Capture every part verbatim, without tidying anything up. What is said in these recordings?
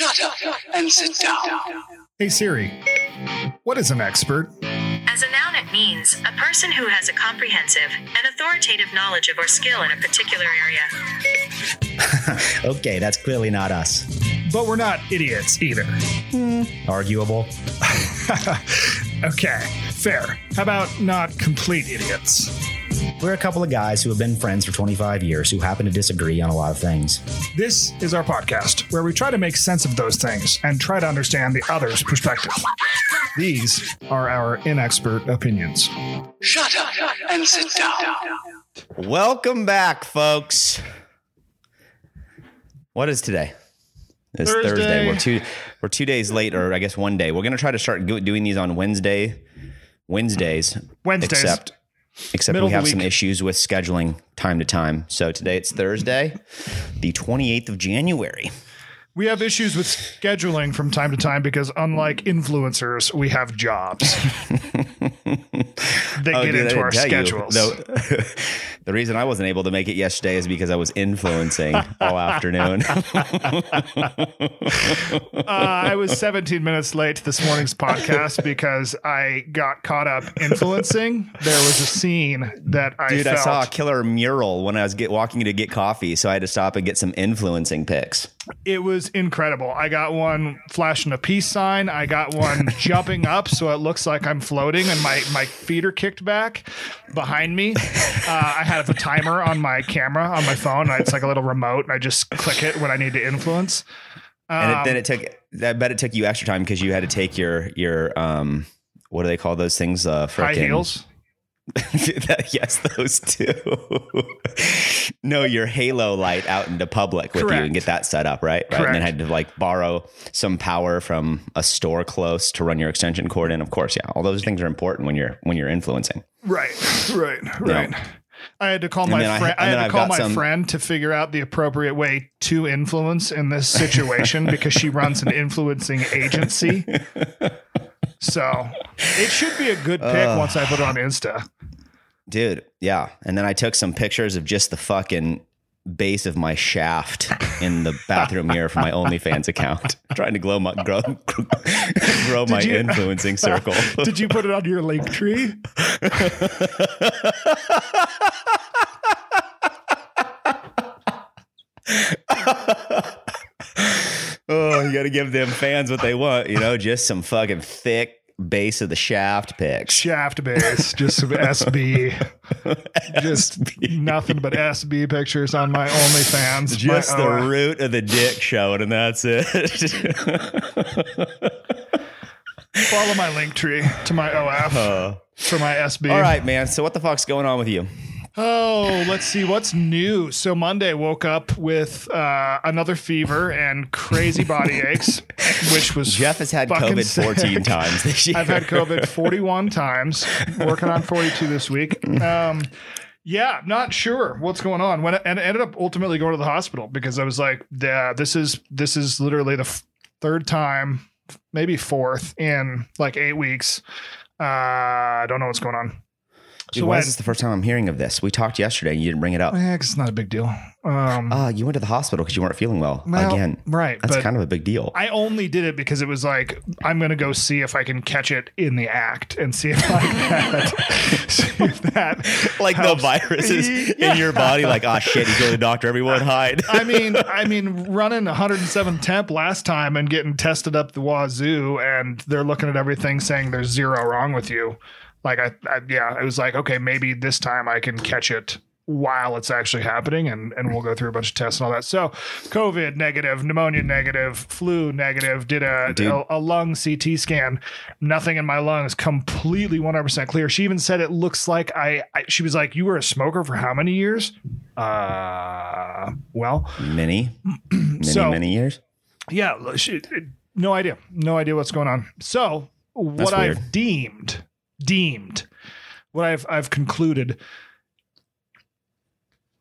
Shut up and sit down. Hey Siri, what is an expert? As a noun, it means a person who has a comprehensive and authoritative knowledge of or skill in a particular area. Okay, that's clearly not us. But we're not idiots either. Mm. Arguable. Okay, fair. How about not complete idiots? We're a couple of guys who have been friends for twenty-five years who happen to disagree on a lot of things. This is our podcast, where we try to make sense of those things and try to understand the other's perspective. These are our inexpert opinions. Shut up and sit down. Welcome back, folks. What is today? It's Thursday. Thursday. We're two we're two days late, or I guess one day. We're going to try to start doing these on Wednesday. Wednesdays. Wednesdays. Except, except Middle we have some issues with scheduling time to time. So today it's Thursday, the twenty-eighth of January. We have issues with scheduling from time to time because, unlike influencers, we have jobs that oh, get dude, into our schedules. You, though, the reason I wasn't able to make it yesterday is because I was influencing all afternoon. uh, I was seventeen minutes late to this morning's podcast because I got caught up influencing. There was a scene that I Dude, felt. I saw a killer mural when I was get, walking to get coffee, so I had to stop and get some influencing pics. It was incredible. I got one flashing a peace sign. I got one jumping up so it looks like I'm floating and my, my feet are kicked back behind me. Uh, I had a timer on my camera, on my phone. It's like a little remote, and I just click it when I need to influence. Um, and it, then it took, I bet it took you extra time because you had to take your, your um, what do they call those things? Uh, high heels? Yes, those two. No, your halo light out into public with Correct. You and get that set up, right? right? And then had to like borrow some power from a store close to run your extension cord in. Of course, yeah. All those things are important when you're when you're influencing. Right, right, right. Yeah. I had to call and my friend. I, I had to call my some... friend to figure out the appropriate way to influence in this situation because she runs an influencing agency. So it should be a good pick uh, once I put it on Insta. Dude, yeah. And then I took some pictures of just the fucking base of my shaft in the bathroom mirror for my OnlyFans account. Trying to glow my, grow, grow my you, influencing circle. Did you put it on your link tree? Oh, you got to give them fans what they want, you know, just some fucking thick base of the shaft pics. Shaft base, just some S B, S B. Just nothing but S B pictures on my OnlyFans. Just my, the uh, root of the dick showing, and that's it. Follow my link tree to my O F uh, for my S B. All right, man. So what the fuck's going on with you? Oh, let's see what's new. So Monday woke up with uh, another fever and crazy body aches, which was Jeff has had COVID sick. fourteen times this year. I've had COVID forty-one times, working on forty-two this week. Um, yeah, not sure what's going on. When I, and I ended up ultimately going to the hospital because I was like, yeah, this is this is literally the f- third time, maybe fourth in like eight weeks. Uh, I don't know what's going on. Dude, so why when, is this the first time I'm hearing of this? We talked yesterday and you didn't bring it up. Yeah, because it's not a big deal. Um, uh, you went to the hospital because you weren't feeling well, well again. Right. That's kind of a big deal. I only did it because it was like, I'm going to go see if I can catch it in the act and see if, like that, see if that like helps. The viruses yeah. in your body. Like, oh, shit, you go to the doctor. Everyone hide. I mean, I mean, running one hundred seven temp last time and getting tested up the wazoo and they're looking at everything saying there's zero wrong with you. Like, I, I, yeah, it was like, okay, maybe this time I can catch it while it's actually happening and, and we'll go through a bunch of tests and all that. So COVID negative, pneumonia negative, flu negative, did a, a, a lung C T scan, nothing in my lungs, completely one hundred percent clear. She even said it looks like I, I she was like, you were a smoker for how many years? Uh, well, many, many, so, many years. Yeah. She, no idea. No idea what's going on. So what I've deemed Deemed, what I've I've concluded,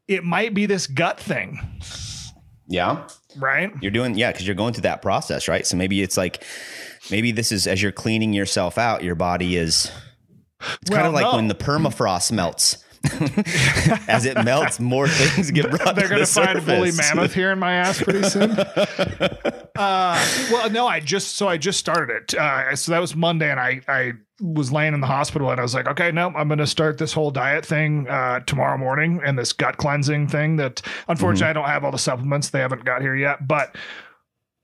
it might be this gut thing. Yeah, right. You're doing yeah because you're going through that process, right? So maybe it's like maybe this is as you're cleaning yourself out, your body is. It's well, kind of like no. when the permafrost melts. As it melts, more things get brought They're to gonna the surface. They're going to find woolly mammoth here in my ass pretty soon. uh, well, no, I just, so I just started it. Uh, so that was Monday, and I, I was laying in the hospital, and I was like, okay, no, I'm going to start this whole diet thing uh, tomorrow morning, and this gut cleansing thing that, unfortunately, mm-hmm. I don't have all the supplements. They haven't got here yet, but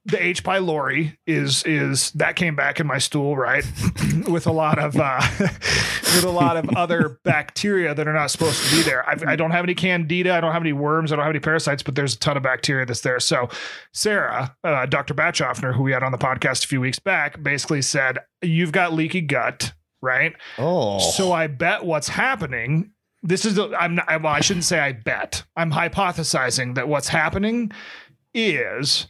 the H. pylori is, is that came back in my stool, right? with a lot of, uh, with a lot of other bacteria that are not supposed to be there. I've, I don't have any candida. I don't have any worms. I don't have any parasites, but there's a ton of bacteria that's there. So Sarah, uh, Doctor Batchoffner, who we had on the podcast a few weeks back, basically said, you've got leaky gut, right? Oh, so I bet what's happening. This is the, I'm not, I, well, I shouldn't say I bet. I'm hypothesizing that what's happening is,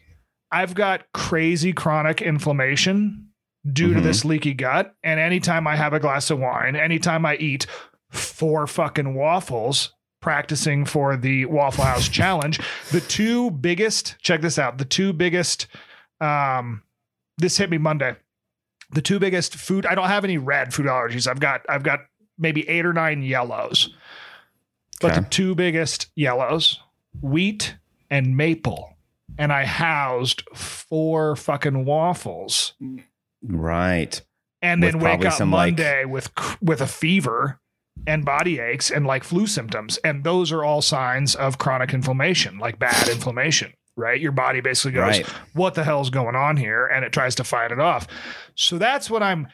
I've got crazy chronic inflammation due mm-hmm. to this leaky gut. And anytime I have a glass of wine, anytime I eat four fucking waffles, practicing for the Waffle House challenge, the two biggest, check this out. The two biggest, um, this hit me Monday, the two biggest food. I don't have any red food allergies. I've got, I've got maybe eight or nine yellows, but okay. the two biggest yellows, wheat and maple. And I housed four fucking waffles. Right. And then wake up Monday with with a fever and body aches and like flu symptoms. And those are all signs of chronic inflammation, like bad inflammation, right? Your body basically goes, what the hell's going on here? And it tries to fight it off. So that's what I'm...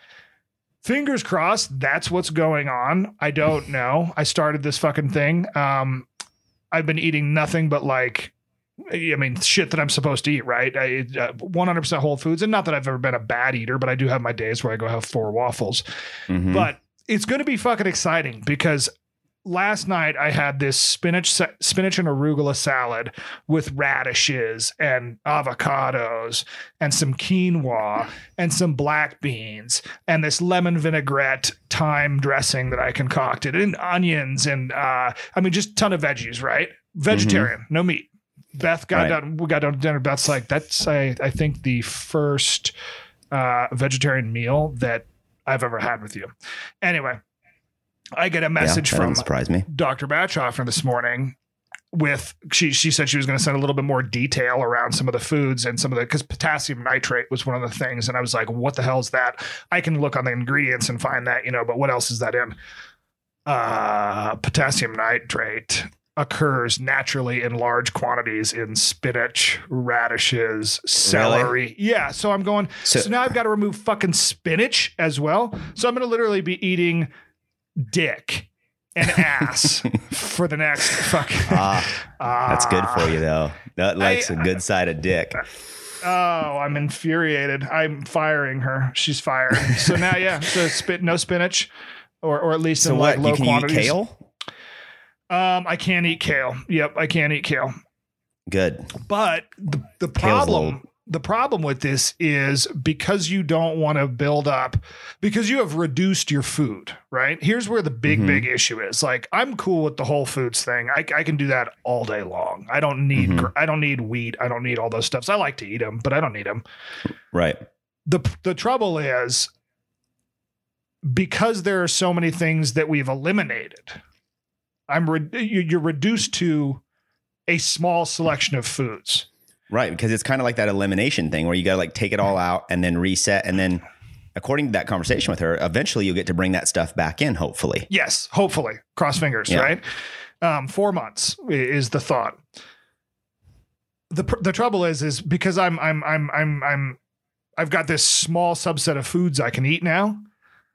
Fingers crossed, that's what's going on. I don't know. I started this fucking thing. Um, I've been eating nothing but like... I mean, shit that I'm supposed to eat, right? I, uh, one hundred percent whole foods. And not that I've ever been a bad eater, but I do have my days where I go have four waffles. Mm-hmm. But it's going to be fucking exciting because last night I had this spinach spinach and arugula salad with radishes and avocados and some quinoa and some black beans and this lemon vinaigrette thyme dressing that I concocted and onions and, uh, I mean, just a ton of veggies, right? Vegetarian, mm-hmm. no meat. Beth got right. done. We got done dinner. Beth's like, that's, I, I think the first uh, vegetarian meal that I've ever had with you. Anyway, I get a message yeah, from me. Doctor Batchoffner this morning with, she, she said she was going to send a little bit more detail around some of the foods and some of the, because potassium nitrate was one of the things. And I was like, what the hell is that? I can look on the ingredients and find that, you know, but what else is that in? Uh, potassium nitrate occurs naturally in large quantities in spinach, radishes, celery. Really? Yeah. So I'm going, so, so now I've got to remove fucking spinach as well. So I'm going to literally be eating dick and ass for the next fucking. Uh, uh, that's good for you though. That likes I, a good side of dick. Oh, I'm infuriated. I'm firing her. She's fired. So now, yeah. So spit, no spinach or, or at least so in what, like low you can quantities. Eat kale? Um, I can't eat kale. Yep, I can't eat kale. Good. But the, the problem the problem with this is because you don't want to build up, because you have reduced your food, right? Here's where the big, mm-hmm. big issue is. Like, I'm cool with the whole foods thing. I, I can do that all day long. I don't need mm-hmm. I don't need wheat. I don't need all those stuffs. I like to eat them, but I don't need them. Right. The the trouble is because there are so many things that we've eliminated. I'm re- you're reduced to a small selection of foods. Right. Because it's kind of like that elimination thing where you got to like take it all out and then reset. And then according to that conversation with her, eventually you'll get to bring that stuff back in. Hopefully. Yes. Hopefully. Cross fingers. Yeah. Right. Um, four months is the thought. The, pr- the trouble is, is because I'm, I'm, I'm, I'm, I'm, I've got this small subset of foods I can eat now.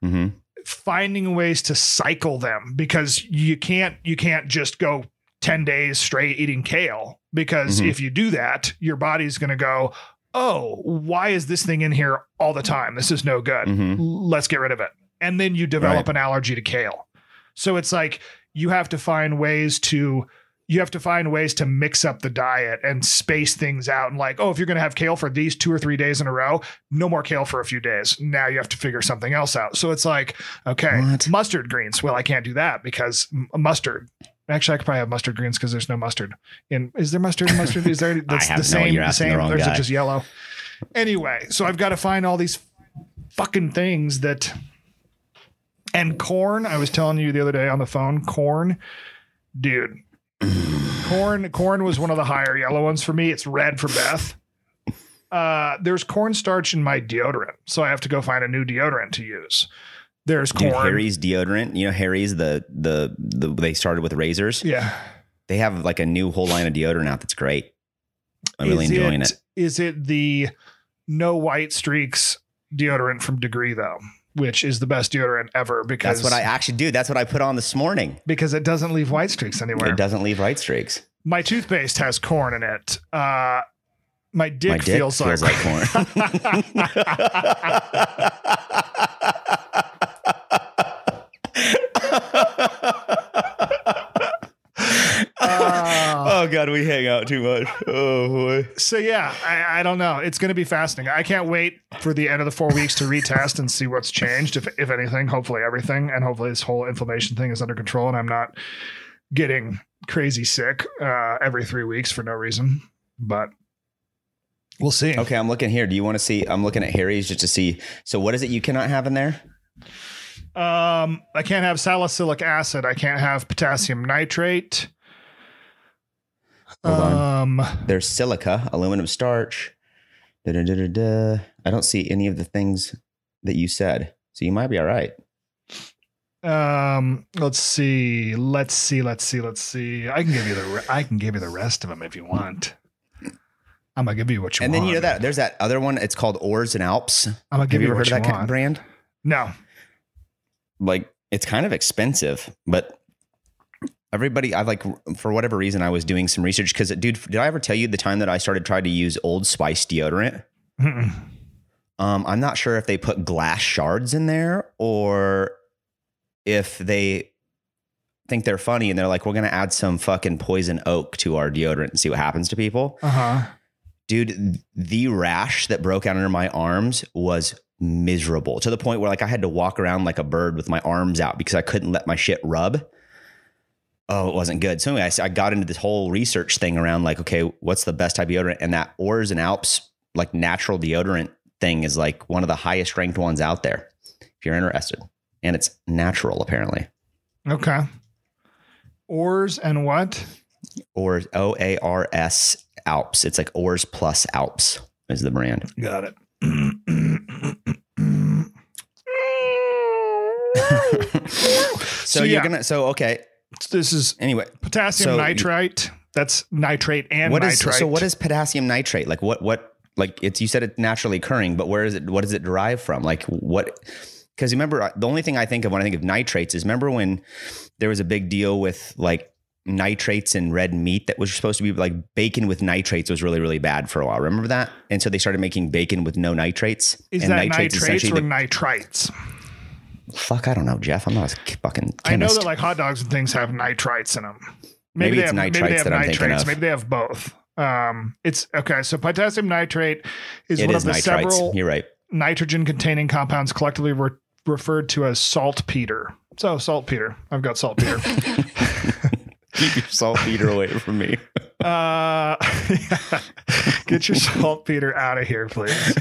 Mm-hmm. Finding ways to cycle them because you can't you can't just go ten days straight eating kale because mm-hmm. if you do that, your body's going to go, oh, why is this thing in here all the time? This is no good. Mm-hmm. Let's get rid of it. And then you develop right. an allergy to kale. So it's like you have to find ways to you have to find ways to mix up the diet and space things out. And like, oh, if you're going to have kale for these two or three days in a row, no more kale for a few days. Now you have to figure something else out. So it's like, okay, what? Mustard greens. Well, I can't do that because mustard. Actually, I could probably have mustard greens because there's no mustard. And is there mustard and mustard? Is there that's the same? No, the same. There's just yellow. Anyway, so I've got to find all these fucking things that... And corn, I was telling you the other day on the phone, corn, dude. corn, corn was one of the higher yellow ones for me. It's red for Beth. Uh, there's cornstarch in my deodorant, so I have to go find a new deodorant to use. There's corn. Dude, Harry's deodorant. You know, Harry's, the, the, the, they started with razors. Yeah. They have like a new whole line of deodorant out that's great. I'm really enjoying it. Is it the no white streaks deodorant from Degree, though, which is the best deodorant ever? Because that's what I actually do. That's what I put on this morning. Because it doesn't leave white streaks anywhere. It doesn't leave white streaks. My toothpaste has corn in it. Uh, my dick, my dick feels, feels like, like corn. uh, oh, God, we hang out too much. Oh, boy. So, yeah, I, I don't know. It's going to be fascinating. I can't wait for the end of the four weeks to retest and see what's changed, if if anything, hopefully everything. And hopefully this whole inflammation thing is under control and I'm not getting crazy sick uh, every three weeks for no reason. But we'll see. Okay, I'm looking here. Do you want to see? I'm looking at Harry's just to see. So what is it you cannot have in there? Um, I can't have salicylic acid. I can't have potassium nitrate. Hold um, on. There's silica, aluminum starch. Da, da, da, da, da. I don't see any of the things that you said, so you might be all right. Um, let's see. Let's see. Let's see. Let's see. I can give you the. Re- I can give you the rest of them if you want. I'm gonna give you what you and want. And then you know that there's that other one. It's called Oars and Alps. I'm gonna give Have you, you what heard you of that want. Brand? No. Like, it's kind of expensive, but everybody, I like, for whatever reason, I was doing some research because, dude, did I ever tell you the time that I started trying to use Old Spice deodorant? Mm-mm. Um, I'm not sure if they put glass shards in there or if they think they're funny and they're like, we're going to add some fucking poison oak to our deodorant and see what happens to people. Uh-huh. Dude, the rash that broke out under my arms was miserable to the point where like I had to walk around like a bird with my arms out because I couldn't let my shit rub. Oh, it wasn't good. So anyway, I, I got into this whole research thing around like, okay, what's the best type of deodorant? And that Oars and Alps like natural deodorant thing is like one of the highest ranked ones out there if you're interested. And it's natural apparently. Okay. Oars and what? Oars, O A R S Alps. It's like Oars plus Alps is the brand. Got it. so, so you're yeah. gonna so okay. This is anyway potassium so nitrate. You, that's nitrate and what nitrite. Is, so what is potassium nitrate? Like what what like it's you said it's naturally occurring, but where is it? What does it derive from? Like what? Because remember the only thing I think of when I think of nitrates is remember when there was a big deal with like nitrates in red meat that was supposed to be like bacon with nitrates was really, really bad for a while. Remember that? And so they started making bacon with no nitrates. Is and that nitrates, nitrates or the, nitrites? Fuck, I don't know, Jeff. I'm not a fucking chemist. I know that like hot dogs and things have nitrites in them. Maybe, maybe it's have, nitrites maybe they have that nitrates. I'm thinking of. Maybe they have both. Um, it's okay. So potassium nitrate is it one is of the nitrites. several You're right. nitrogen containing compounds collectively re- referred to as saltpeter. So saltpeter. I've got saltpeter. Keep your saltpeter away from me. Uh, yeah. Get your saltpeter out of here, please.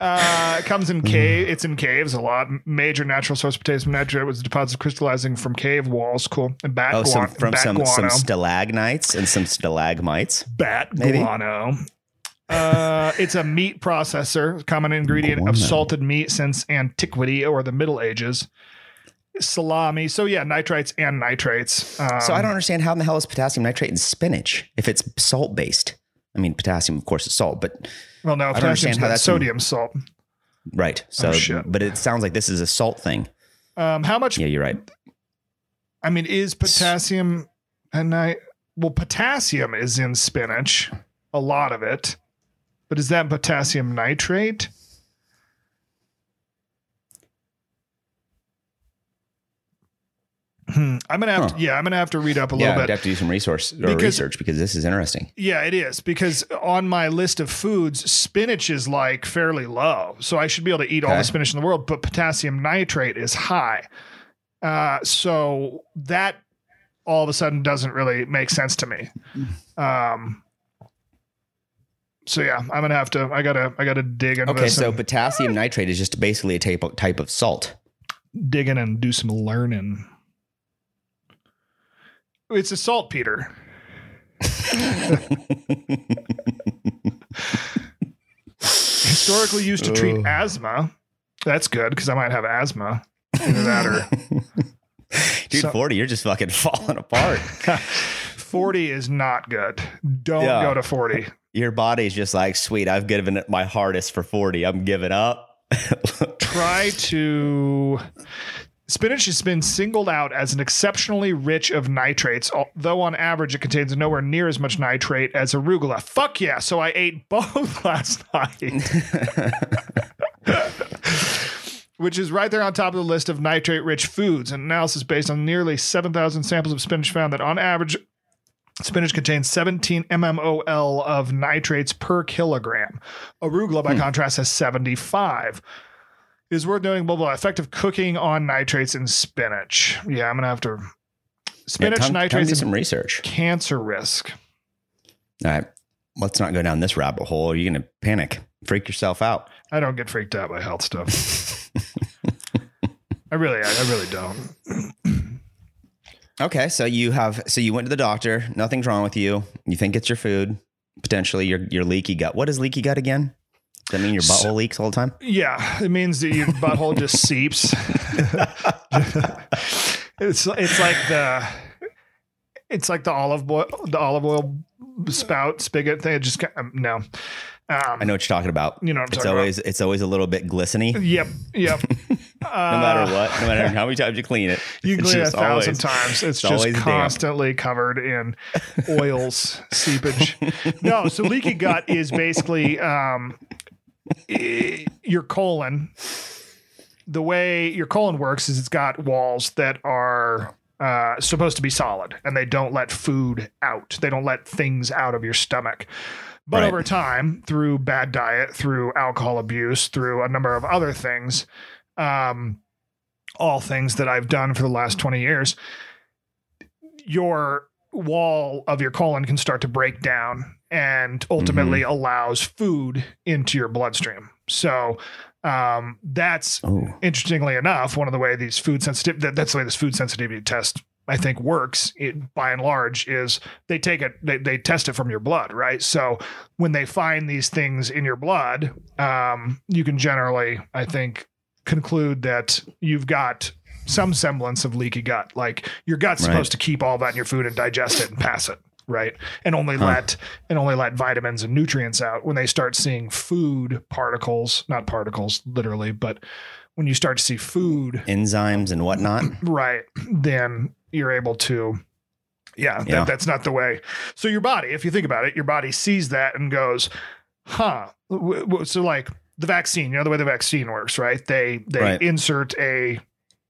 Uh, it comes in cave. It's in caves a lot. Major natural source of potassium nitrate was deposits crystallizing from cave walls. Cool. And bat oh, guano. Some, from bat some, guano. some stalagmites and some stalagmites. Bat maybe? Guano. Uh, it's a meat processor, common ingredient guano. Of salted meat since antiquity or the Middle Ages. Salami. So yeah, nitrites and nitrates. Um, so I don't understand how in the hell is potassium nitrate in spinach if it's salt based. I mean, potassium, of course, is salt, but well, no, I don't understand how that's sodium in, salt. Right. So, oh, but it sounds like this is a salt thing. Um, how much? Yeah, you're right. I mean, is potassium and I well, potassium is in spinach, a lot of it, but is that potassium nitrate? Hmm. I'm gonna have huh. to, yeah, I'm gonna have to read up a yeah, little bit. I'd have to do some resource or because, research because this is interesting. Yeah, it is because on my list of foods, spinach is like fairly low, so I should be able to eat okay. all the spinach in the world. But potassium nitrate is high, uh, so that all of a sudden doesn't really make sense to me. Um, so yeah, I'm gonna have to. I gotta. I gotta dig into okay, this. Okay, so and, potassium nitrate is just basically a type of, type of salt. dig in and do some learning. It's a saltpeter. Historically used to treat oh. asthma. That's good because I might have asthma. Either that or dude, so, forty, you're just fucking falling apart. forty is not good. Don't yeah. go to forty. Your body's just like, sweet, I've given it my hardest for forty. I'm giving up. Try to... Spinach has been singled out as an exceptionally rich of nitrates, though on average it contains nowhere near as much nitrate as arugula. Fuck yeah, so I ate both last night. Which is right there on top of the list of nitrate-rich foods. An analysis based on nearly seven thousand samples of spinach found that on average, spinach contains seventeen mmol of nitrates per kilogram. Arugula, by hmm. contrast, has seventy-five. It is worth noting, blah, blah, effective cooking on nitrates in spinach. Yeah, I'm going to have to... Spinach, yeah, time, nitrates, time some research. Cancer risk. All right. Let's not go down this rabbit hole. You're going to panic. Freak yourself out. I don't get freaked out by health stuff. I really, I, I really don't. Okay. So you have, so you went to the doctor. Nothing's wrong with you. You think it's your food. Potentially your, your leaky gut. What is leaky gut again? Does that mean your butthole so, leaks all the time? Yeah, it means that your butthole just seeps. it's it's like the it's like the olive boil, the olive oil spout spigot thing. It just um, no. Um, I know what you're talking about. You know, what I'm it's talking always about. It's always a little bit glisteny. Yep, yep. no matter what, no matter how many times you clean it, you clean it a thousand always, times. It's, it's just constantly damp. Covered in oils seepage. No, so leaky gut is basically. Um, your colon, the way your colon works is it's got walls that are uh, supposed to be solid and they don't let food out. They don't let things out of your stomach. But right. over time, through bad diet, through alcohol abuse, through a number of other things, um, all things that I've done for the last twenty years, your wall of your colon can start to break down and ultimately mm-hmm. allows food into your bloodstream. So um, that's Ooh. interestingly enough, one of the way these food sensitive, that, that's the way this food sensitivity test, I think, works it, by and large, is they take it, they, they test it from your blood, right? So when they find these things in your blood, um, you can generally, I think, conclude that you've got some semblance of leaky gut. Like your gut's right. supposed to keep all that in your food and digest it and pass it. Right. And only huh. let and only let vitamins and nutrients out. When they start seeing food particles, not particles literally, but when you start to see food enzymes and whatnot, right, then you're able to. Yeah, yeah. That, that's not the way. So your body, if you think about it, your body sees that and goes, huh. So like the vaccine, you know, the way the vaccine works, right? They they right. insert a.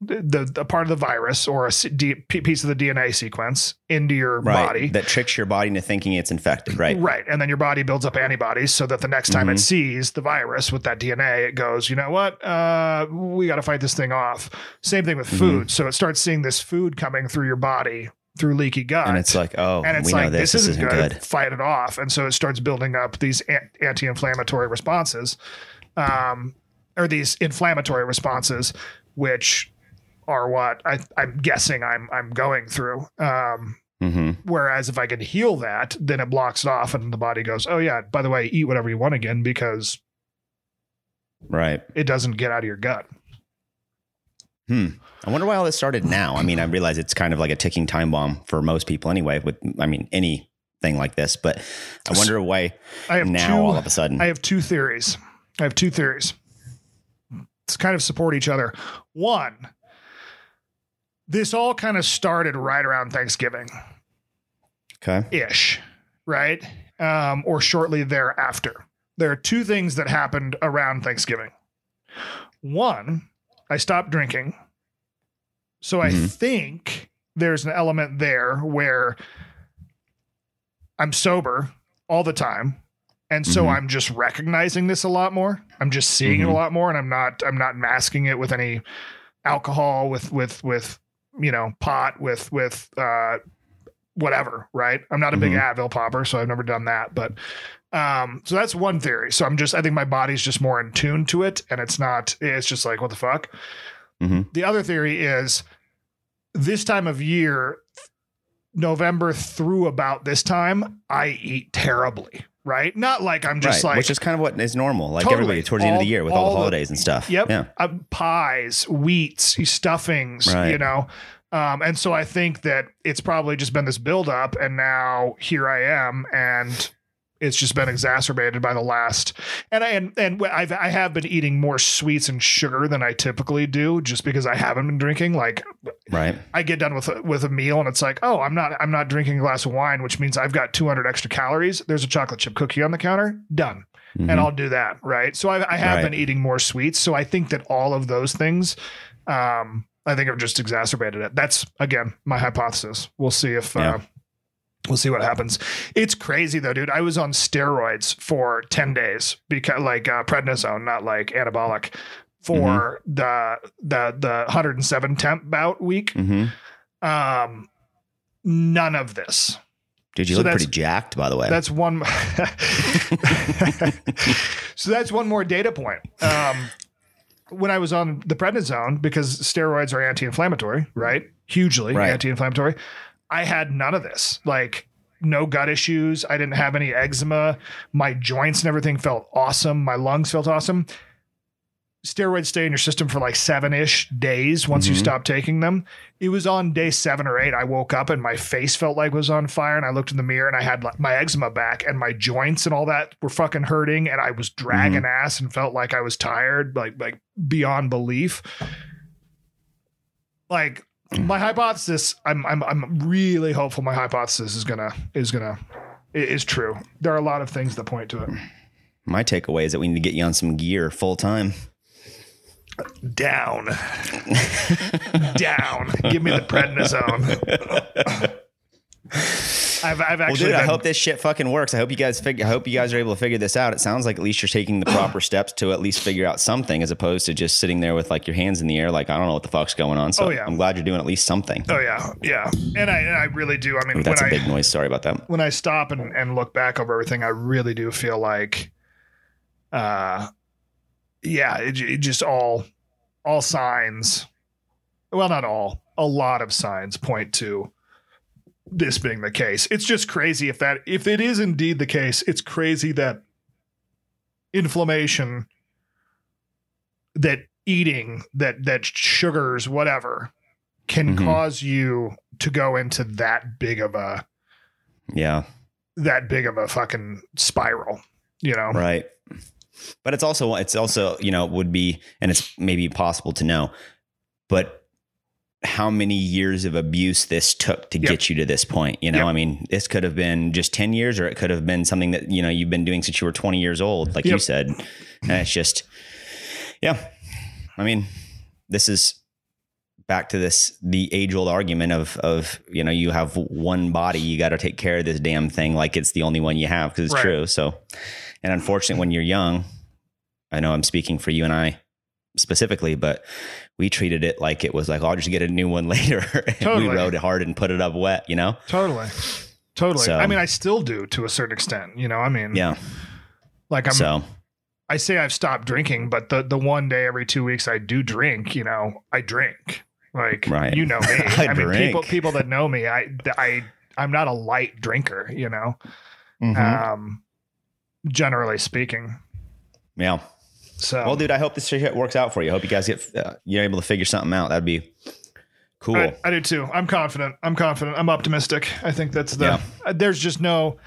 The, the part of the virus or a D, piece of the D N A sequence into your right, body that tricks your body into thinking it's infected. Right. Right. And then your body builds up antibodies so that the next time mm-hmm. it sees the virus with that D N A, it goes, you know what? Uh, we got to fight this thing off. Same thing with mm-hmm. food. So it starts seeing this food coming through your body through leaky gut. And it's like, oh, and it's we like, know this, this isn't, isn't good. good. Fight it off. And so it starts building up these anti-inflammatory responses um, or these inflammatory responses, which are what I, I'm guessing I'm I'm going through. Um, mm-hmm. Whereas if I can heal that, then it blocks it off and the body goes, oh yeah, by the way, eat whatever you want again because right, it doesn't get out of your gut. Hmm. I wonder why all this started now. I mean, I realize it's kind of like a ticking time bomb for most people anyway, with, I mean, anything like this, but I wonder why I have now two, all of a sudden. I have two theories. I have two theories. It's kind of support each other. One, this all kind of started right around Thanksgiving. Okay. Ish, right? Um, or shortly thereafter. There are two things that happened around Thanksgiving. One, I stopped drinking. So I mm-hmm. think there's an element there where I'm sober all the time. And so mm-hmm. I'm just recognizing this a lot more. I'm just seeing mm-hmm. it a lot more, and I'm not, I'm not masking it with any alcohol, with, with, with, you know, pot, with, with, uh, whatever, right? I'm not a big mm-hmm. Advil popper, so I've never done that, but, um, so that's one theory. So I'm just, I think my body's just more in tune to it, and it's not, it's just like, what the fuck? Mm-hmm. The other theory is this time of year, November through about this time, I eat terribly. Right. Not like I'm just right. like, which is kind of what is normal. Like totally. Everybody towards all, the end of the year with all, all the holidays the, and stuff. Yep. Yeah. Uh, pies, wheats, stuffings, right. you know? Um, and so I think that it's probably just been this buildup, and now here I am, and it's just been exacerbated by the last. And I, and, and I've, I have been eating more sweets and sugar than I typically do, just because I haven't been drinking. Like, right. I get done with, with a meal and it's like, oh, I'm not, I'm not drinking a glass of wine, which means I've got two hundred extra calories. There's a chocolate chip cookie on the counter, done. Mm-hmm. And I'll do that. Right. So I, I have right. been eating more sweets. So I think that all of those things, um, I think I've just exacerbated it. That's again, my hypothesis. We'll see if, yeah. uh, We'll see what happens. It's crazy though, dude. I was on steroids for ten days, because like uh, prednisone, not like anabolic, for mm-hmm. the the the one oh seven temp bout week. Mm-hmm. Um, none of this. Dude, you so look pretty jacked, by the way. That's one. So that's one more data point. Um, when I was on the prednisone, because steroids are anti-inflammatory, right? Hugely right. anti-inflammatory. I had none of this, like no gut issues. I didn't have any eczema. My joints and everything felt awesome. My lungs felt awesome. Steroids stay in your system for like seven ish days. Once mm-hmm. you stop taking them, it was on day seven or eight. I woke up and my face felt like it was on fire, and I looked in the mirror and I had like my eczema back, and my joints and all that were fucking hurting. And I was dragging mm-hmm. ass and felt like I was tired, like, like beyond belief. Like, my hypothesis, I'm I'm I'm really hopeful my hypothesis is gonna is gonna is true. There are a lot of things that point to it. My takeaway is that we need to get you on some gear full time. Down. Down. Give me the prednisone. I've I've actually well, dude, been... I hope this shit fucking works. I hope you guys figure I hope you guys are able to figure this out. It sounds like at least you're taking the proper steps to at least figure out something, as opposed to just sitting there with like your hands in the air, like I don't know what the fuck's going on. So oh, yeah. I'm glad you're doing at least something. Oh yeah. Yeah. And I and I really do. I mean, Ooh, that's when a big I, noise. Sorry about that. When I stop and, and look back over everything, I really do feel like uh yeah, it, it just all all signs. Well, not all, a lot of signs point to this being the case. It's just crazy if that, if it is indeed the case, it's crazy that inflammation, that eating, that, that sugars, whatever, can mm-hmm. cause you to go into that big of a, yeah, that big of a fucking spiral, you know? Right. But it's also, it's also, you know, would be, and it's maybe possible to know, but how many years of abuse this took to yep. get you to this point. You know, yep. I mean, this could have been just ten years, or it could have been something that, you know, you've been doing since you were twenty years old, like yep. you said. And it's just, yeah. I mean, this is back to this, the age old argument of, of, you know, you have one body, you got to take care of this damn thing. Like it's the only one you have, because it's right. true. So, and unfortunately when you're young, I know I'm speaking for you and I specifically, but we treated it like it was like, oh, I'll just get a new one later. And totally. We rode it hard and put it up wet, you know? Totally. Totally. So, I mean, I still do to a certain extent, you know, I mean, yeah. like I'm, so. I say I've stopped drinking, but the, the one day every two weeks I do drink, you know, I drink like, right. you know, me. I, I mean, people, people that know me, I, I, I'm not a light drinker, you know, mm-hmm. um, generally speaking. Yeah. So, well, dude, I hope this shit works out for you. I hope you guys get, uh, you're able to figure something out. That'd be cool. I, I do too. I'm confident. I'm confident. I'm optimistic. I think that's the, yeah. uh, there's just no,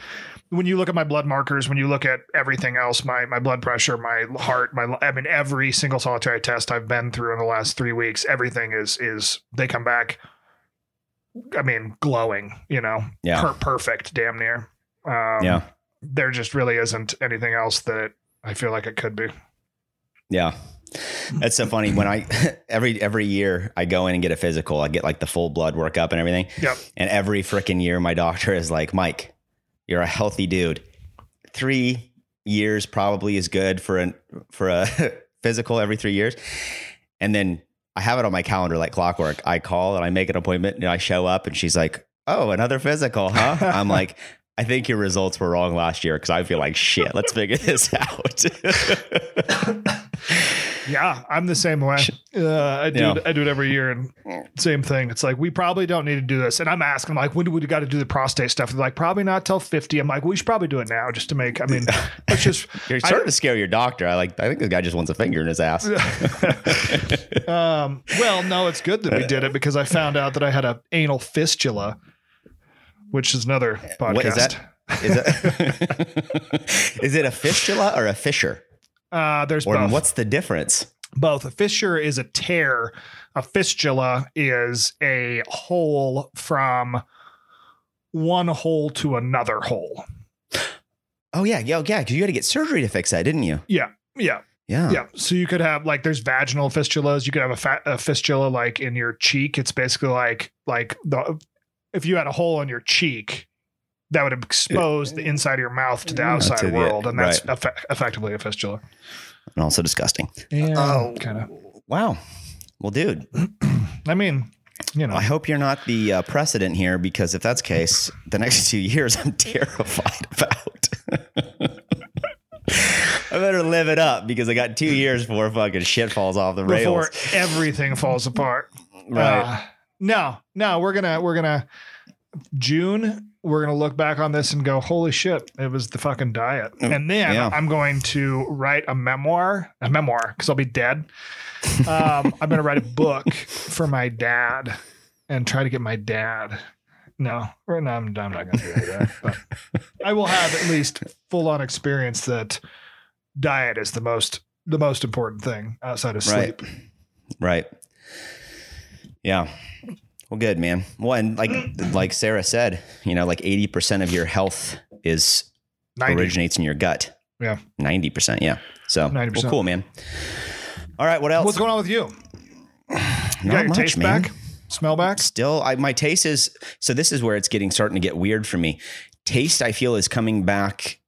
when you look at my blood markers, when you look at everything else, my, my blood pressure, my heart, my, I mean, every single solitary test I've been through in the last three weeks, everything is, is they come back. I mean, glowing, you know, yeah. per- perfect, damn near. Um, yeah. There just really isn't anything else that I feel like it could be. Yeah. That's so funny. When I, every, every year I go in and get a physical, I get like the full blood workup and everything. Yep. And every freaking year, my doctor is like, Mike, you're a healthy dude. Three years probably is good for an, for a physical every three years. And then I have it on my calendar, like clockwork. I call and I make an appointment and I show up and she's like, oh, another physical, huh? I'm like, I think your results were wrong last year, because I feel like shit. Let's figure this out. Yeah, I'm the same way. Uh, I do yeah. I do it every year, and same thing. It's like, we probably don't need to do this. And I'm asking, like, when do we got to do the prostate stuff? They're like, probably not till fifty. I'm like, well, we should probably do it now, just to make. I mean, it's just you're starting I, to scare your doctor. I like. I think the guy just wants a finger in his ass. um. Well, no, it's good that we did it, because I found out that I had an anal fistula, which is another podcast. What is that? Is it, is it a fistula or a fissure? Uh, there's or both. What's the difference? Both. A fissure is a tear. A fistula is a hole from one hole to another hole. Oh, yeah. Yeah. Yeah. Because you had to get surgery to fix that, didn't you? Yeah. Yeah. Yeah. Yeah. So you could have, like, there's vaginal fistulas. You could have a, fat, a fistula like in your cheek. It's basically like like the if you had a hole in your cheek, that would expose the inside of your mouth to the outside to the, world. And that's right. eff- effectively a fistula. And also disgusting. Yeah, oh, kind of. Wow. Well, dude, I mean, you know, I hope you're not the uh, precedent here, because if that's the case, the next two years I'm terrified about. I better live it up, because I got two years before fucking shit falls off the rails. Before everything falls apart. Right. Uh, no, no, we're going to, we're going to June. We're going to look back on this and go, holy shit, it was the fucking diet. And then yeah. I'm going to write a memoir, a memoir, because I'll be dead. Um, I'm going to write a book for my dad and try to get my dad. No, right now I'm, I'm not going to do that. But I will have at least full on experience that diet is the most, the most important thing outside of sleep. Right. Right. Yeah. Well, good, man. Well, and like, like Sarah said, you know, like eighty percent of your health is ninety originates in your gut. Yeah. ninety percent. Yeah. So ninety percent. Well, cool, man. All right. What else? What's going on with you? You Not got your much, taste man. Back? Smell back? Still, I, my taste is, so this is where it's getting, starting to get weird for me. Taste, I feel, is coming back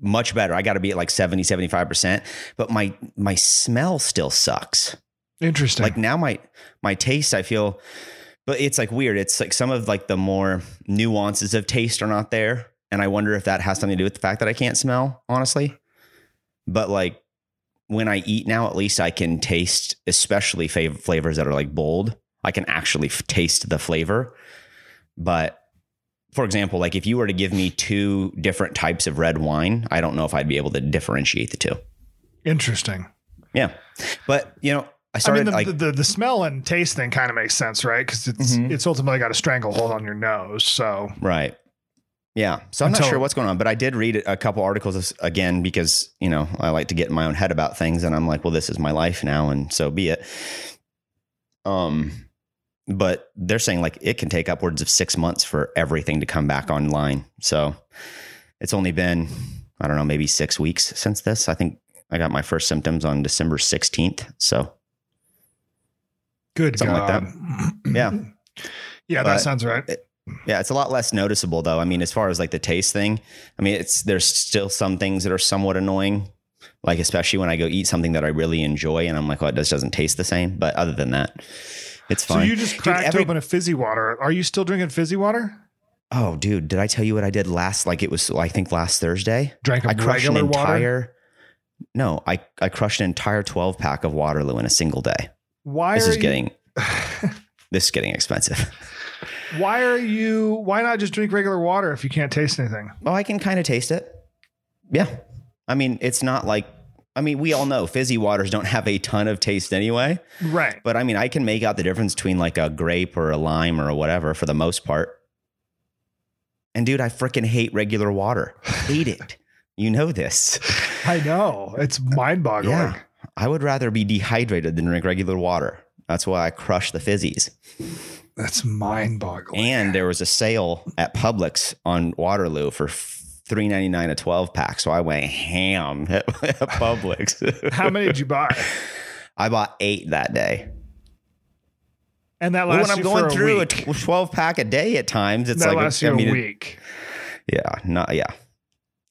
much better. I got to be at like seventy, seventy-five percent, but my, my smell still sucks. Interesting. Like now my, my taste, I feel, but it's like weird. It's like some of like the more nuances of taste are not there. And I wonder if that has something to do with the fact that I can't smell, honestly. But like when I eat now, at least I can taste, especially fav- flavors that are like bold. I can actually f- taste the flavor. But for example, like if you were to give me two different types of red wine, I don't know if I'd be able to differentiate the two. Interesting. Yeah. But you know, I, started, I mean, the, like, the, the the smell and taste thing kind of makes sense, right? Because it's mm-hmm. it's ultimately got a stranglehold on your nose. So right, yeah. So I'm Until, not sure what's going on, but I did read a couple articles again, because you know I like to get in my own head about things, and I'm like, well, this is my life now, and so be it. Um, but they're saying like it can take upwards of six months for everything to come back online. So it's only been, I don't know, maybe six weeks since this. I think I got my first symptoms on December sixteenth. So. Good Something God. Like that. Yeah. Yeah, but that sounds right. It, yeah, it's a lot less noticeable though. I mean, as far as like the taste thing, I mean, it's there's still some things that are somewhat annoying, like especially when I go eat something that I really enjoy and I'm like, oh, it just doesn't taste the same. But other than that, it's fine. So you just cracked dude, every, open a fizzy water. Are you still drinking fizzy water? Oh, dude, did I tell you what I did last? Like it was, I think last Thursday. Drank a I crushed regular an entire, water? No, I, I crushed an entire twelve pack of Waterloo in a single day. Why this are is you, getting this is getting expensive. Why are you? Why not just drink regular water if you can't taste anything? Well, I can kind of taste it. Yeah, I mean, it's not like I mean, we all know fizzy waters don't have a ton of taste anyway, right? But I mean, I can make out the difference between like a grape or a lime or whatever for the most part. And dude, I freaking hate regular water. Hate it. You know this. I know. It's mind-boggling. Yeah. I would rather be dehydrated than drink regular water. That's why I crush the fizzies. That's mind-boggling. And there was a sale at Publix on Waterloo for three ninety-nine a twelve pack, so I went ham at Publix. How many did you buy? I bought eight that day. And that lasts well, when I'm going through a, a twelve pack a day at times, it's that like lasts a, you I mean, a week. It, yeah, not yeah.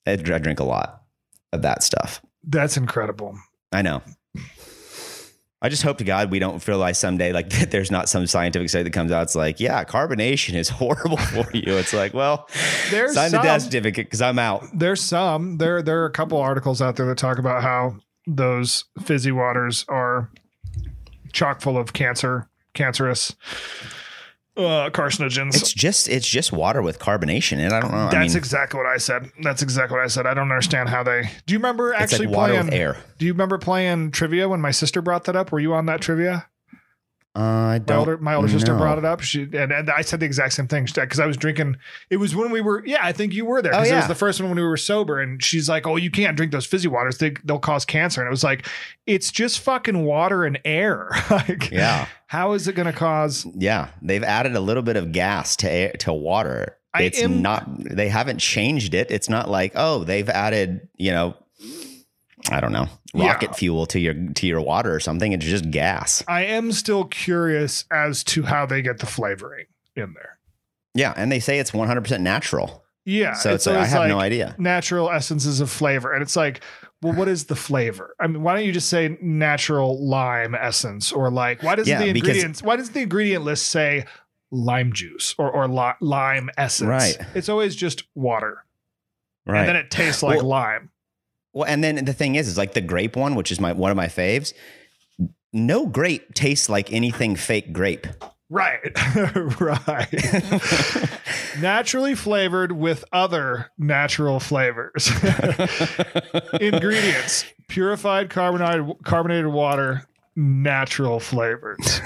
I, I drink a lot of that stuff. That's incredible. I know. I just hope to God we don't realize someday like that there's not some scientific study that comes out. It's like, yeah, carbonation is horrible for you. It's like, well, there's sign some, the death certificate because I'm out. There's some. There, there are a couple articles out there that talk about how those fizzy waters are chock full of cancer, cancerous uh, carcinogens. It's just it's just water with carbonation, and I don't know. That's I mean, exactly what I said. That's exactly what I said. I don't understand how they. Do you remember actually it's like water playing with air? Do you remember playing trivia when my sister brought that up? Were you on that trivia? Uh, I don't. My older, my older sister brought it up. She and, and I said the exact same thing because I was drinking. It was when we were. Yeah, I think you were there. Oh, yeah. It was the first one when we were sober. And she's like, "Oh, you can't drink those fizzy waters. They, they'll cause cancer." And I was like, "It's just fucking water and air. Like, yeah. How is it going to cause?" Yeah, they've added a little bit of gas to air, to water. It's I am, not. They haven't changed it. It's not like oh, they've added you know. I don't know, rocket yeah. fuel to your to your water or something. It's just gas. I am still curious as to how they get the flavoring in there. Yeah. And they say it's one hundred percent natural. Yeah. So it's, it's I have like no idea. Natural essences of flavor. And it's like, well, what is the flavor? I mean, why don't you just say natural lime essence or like why doesn't yeah, the ingredients? Why does the ingredient list say lime juice or, or li- lime essence? Right. It's always just water. Right. And then it tastes like well, lime. Well, and then the thing is, is like the grape one, which is my one of my faves. No grape tastes like anything fake grape. Right. Right. Naturally flavored with other natural flavors. Ingredients, purified carbonated, carbonated water, natural flavors.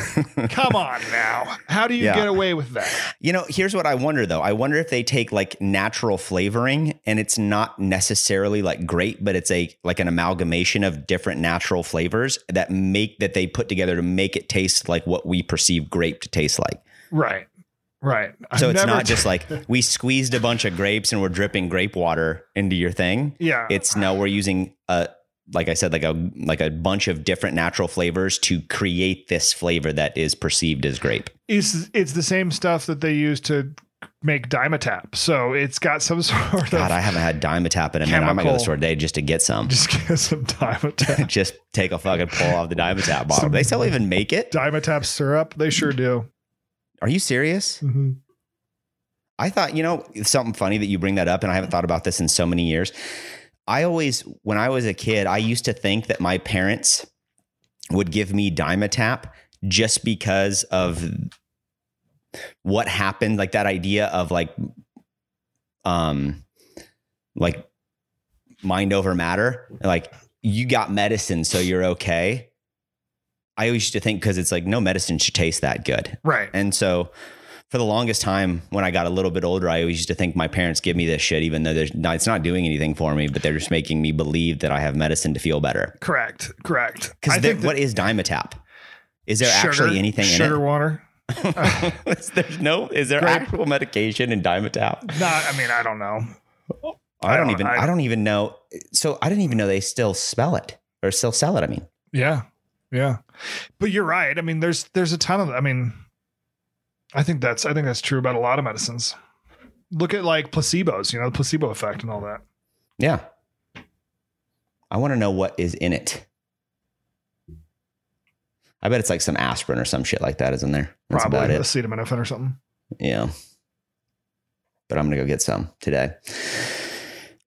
Come on now. How do you yeah. get away with that? You know, here's what I wonder though. I wonder if they take like natural flavoring and it's not necessarily like grape, but it's a like an amalgamation of different natural flavors that make that they put together to make it taste like what we perceive grape to taste like. Right. Right. So I've it's not t- just like we squeezed a bunch of grapes and we're dripping grape water into your thing. Yeah. It's no, we're using a like I said, like a like a bunch of different natural flavors to create this flavor that is perceived as grape. It's, it's the same stuff that they use to make Dimetapp. So it's got some sort God, of... God, I haven't had Dimetapp in a minute. I might go to the store today just to get some. Just get some Dimetapp. Just take a fucking pull off the Dimetapp bottle. Some they still even make it? Dimetapp syrup? They sure do. Are you serious? Mm-hmm. I thought, you know, it's something funny that you bring that up, and I haven't thought about this in so many years. I always, when I was a kid, I used to think that my parents would give me Dimetapp just because of what happened, like that idea of like, um, like mind over matter, like you got medicine, so you're okay. I always used to think, cause it's like, no medicine should taste that good. Right. And so for the longest time, when I got a little bit older, I always used to think my parents give me this shit, even though there's not, it's not doing anything for me, but they're just making me believe that I have medicine to feel better. Correct. Correct. Because what is Dimetapp? Is there sugar, actually anything in it? Sugar water. Uh, there's no, is there grape? Actual medication in Dimetapp? No, I mean, I don't know. I, I don't, don't even, I, I don't even know. So I didn't even know they still spell it or still sell it. I mean, yeah, yeah, but you're right. I mean, there's, there's a ton of, I mean, I think that's I think that's true about a lot of medicines. Look at like placebos, you know, the placebo effect and all that. Yeah. I want to know what is in it. I bet it's like some aspirin or some shit like that is in there. That's probably about it. Acetaminophen or something. Yeah. But I'm going to go get some today.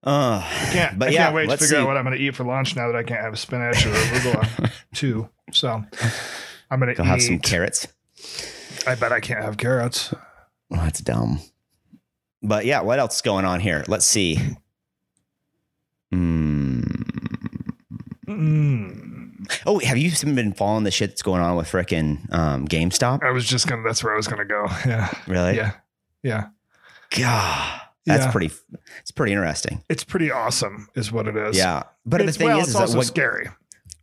Uh, I can't, but I yeah, can't wait to figure see. out what I'm going to eat for lunch now that I can't have spinach or arugula too. So I'm going to have some carrots. I bet I can't have carrots. Well, that's dumb. But yeah, what else is going on here? Let's see. Mm. Mm. Oh, have you been following the shit that's going on with frickin' um, GameStop? I was just going to, that's where I was going to go. Yeah. Really? Yeah. Yeah. God. That's yeah. pretty, it's pretty interesting. It's pretty awesome is what it is. Yeah. But it's, the thing well, is, it's is also that what, scary.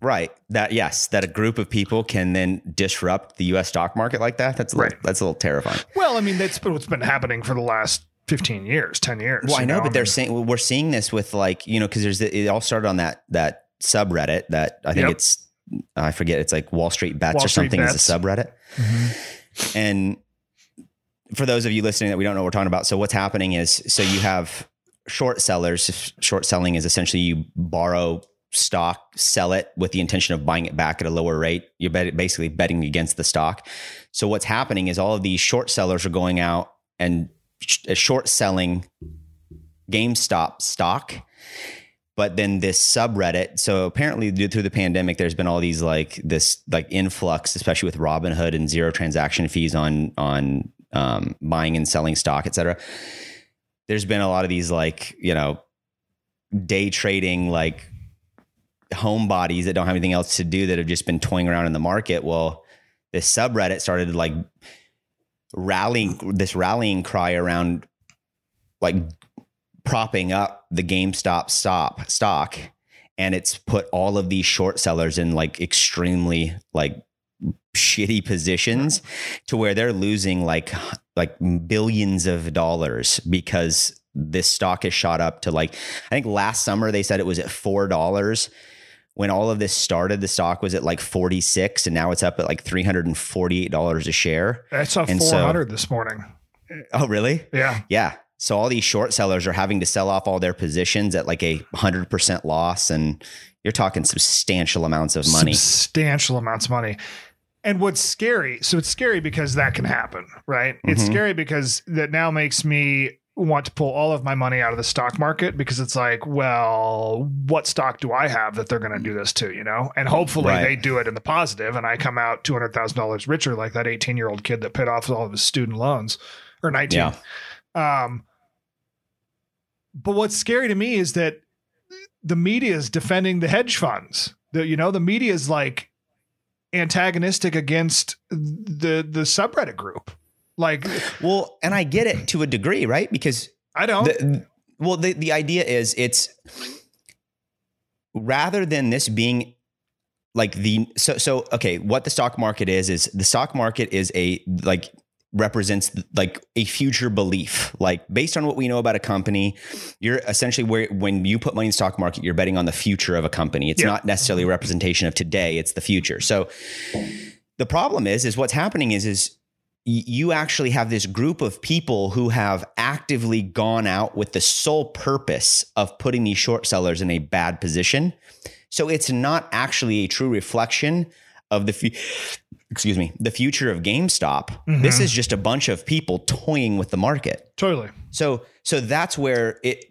Right. That yes, that a group of people can then disrupt the U S stock market like that. That's a little, right. That's a little terrifying. Well, I mean, that's what's been happening for the last fifteen years, ten years. Well, I know, know? but I mean, they're saying we're seeing this with like, you know, because there's the, it all started on that that subreddit that I think yep. it's I forget. It's like Wall Street Bets Wall or something Street Bets. Is a subreddit. Mm-hmm. And for those of you listening that we don't know what we're talking about. So what's happening is so you have short sellers. Short selling is essentially you borrow stock, sell it with the intention of buying it back at a lower rate. You're basically betting against the stock. So what's happening is all of these short sellers are going out and sh- short selling GameStop stock But then this subreddit, so apparently through the pandemic, there's been all these like this like influx, especially with Robinhood and zero transaction fees on on um, buying and selling stock, et cetera. There's been a lot of these like, you know, day trading, like homebodies that don't have anything else to do that have just been toying around in the market. Well, this subreddit started like rallying, this rallying cry around like propping up the GameStop stop stock, and it's put all of these short sellers in like extremely like shitty positions to where they're losing like like billions of dollars because this stock has shot up to like, I think last summer they said it was at four dollars. When all of this started, the stock was at like forty-six, and now it's up at like three hundred forty-eight dollars a share. That's up four hundred so, this morning. Oh, really? Yeah. Yeah. So all these short sellers are having to sell off all their positions at like a hundred percent loss. And you're talking substantial amounts of money, substantial amounts of money. And what's scary. So it's scary because that can happen, right? Mm-hmm. It's scary because that now makes me want to pull all of my money out of the stock market, because it's like, well, what stock do I have that they're going to do this to, you know? And hopefully right. they do it in the positive and I come out two hundred thousand dollars richer, like that eighteen year old kid that paid off all of his student loans, or nineteen. Yeah. Um, But what's scary to me is that the media is defending the hedge funds. The, you know, the media is like antagonistic against the the subreddit group. Like, well, and I get it to a degree, right? Because I don't. The, well, the, the idea is it's rather than this being like the so so okay, what the stock market is is the stock market is a like. represents like a future belief, like based on what we know about a company. You're essentially where, when you put money in the stock market, you're betting on the future of a company. It's yeah. not necessarily a representation of today. It's the future. So the problem is, is what's happening is, is you actually have this group of people who have actively gone out with the sole purpose of putting these short sellers in a bad position. So it's not actually a true reflection of the future. Excuse me, the future of GameStop. Mm-hmm. This is just a bunch of people toying with the market. Totally. So, so that's where it,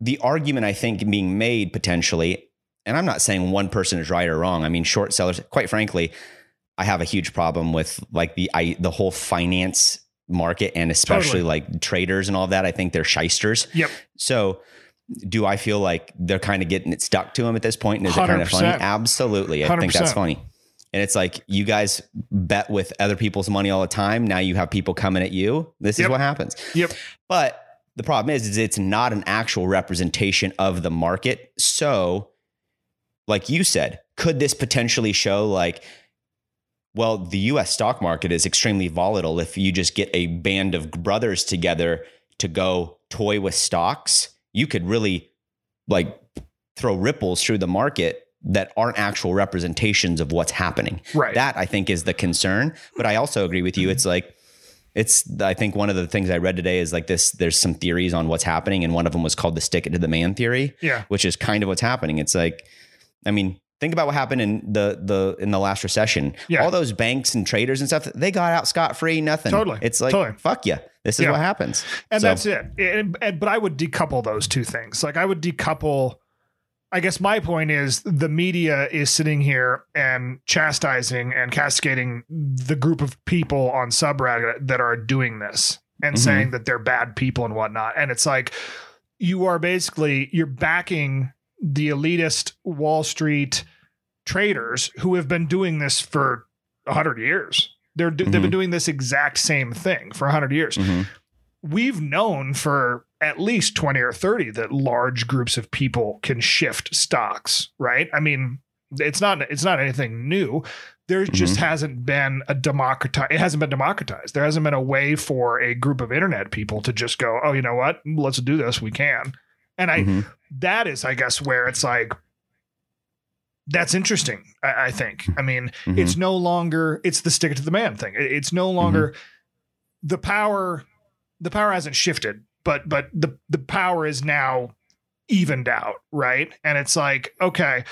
the argument I think being made potentially, and I'm not saying one person is right or wrong. I mean, short sellers, quite frankly, I have a huge problem with like the, I, the whole finance market, and especially totally. like traders and all that. I think they're shysters. Yep. So do I feel like they're kind of getting it stuck to them at this point? And is one hundred percent it kind of funny? Absolutely. I one hundred percent think that's funny. And it's like, you guys bet with other people's money all the time. Now you have people coming at you. This yep. is what happens. Yep. But the problem is, is it's not an actual representation of the market. So like you said, could this potentially show like, well, the U S stock market is extremely volatile. If you just get a band of brothers together to go toy with stocks, you could really like throw ripples through the market that aren't actual representations of what's happening. Right. That I think is the concern, but I also agree with you. It's like, it's, I think one of the things I read today is like this, there's some theories on what's happening. And one of them was called the stick it to the man theory, yeah. which is kind of what's happening. It's like, I mean, think about what happened in the, the, in the last recession, yeah. all those banks and traders and stuff, they got out scot-free, nothing. Totally. It's like, totally. fuck yeah. This is yeah. what happens. And so. that's it. And, and, but I would decouple those two things. Like I would decouple, I guess my point is the media is sitting here and chastising and cascading the group of people on subreddit that are doing this and mm-hmm. saying that they're bad people and whatnot. And it's like, you are basically, you're backing the elitist Wall Street traders who have been doing this for a hundred years. They're, do- mm-hmm. they've been doing this exact same thing for a hundred years. Mm-hmm. We've known for at least twenty or thirty that large groups of people can shift stocks, right? I mean, it's not, it's not anything new. There mm-hmm. just hasn't been a democratize. It hasn't been democratized. There hasn't been a way for a group of internet people to just go, oh, you know what? Let's do this. We can. And I, mm-hmm. that is, I guess, where it's like, that's interesting. I, I think, I mean, mm-hmm. it's no longer, it's the stick it to the man thing. It, it's no longer mm-hmm. the power. The power hasn't shifted. But but the, the power is now evened out, right? And it's like, okay,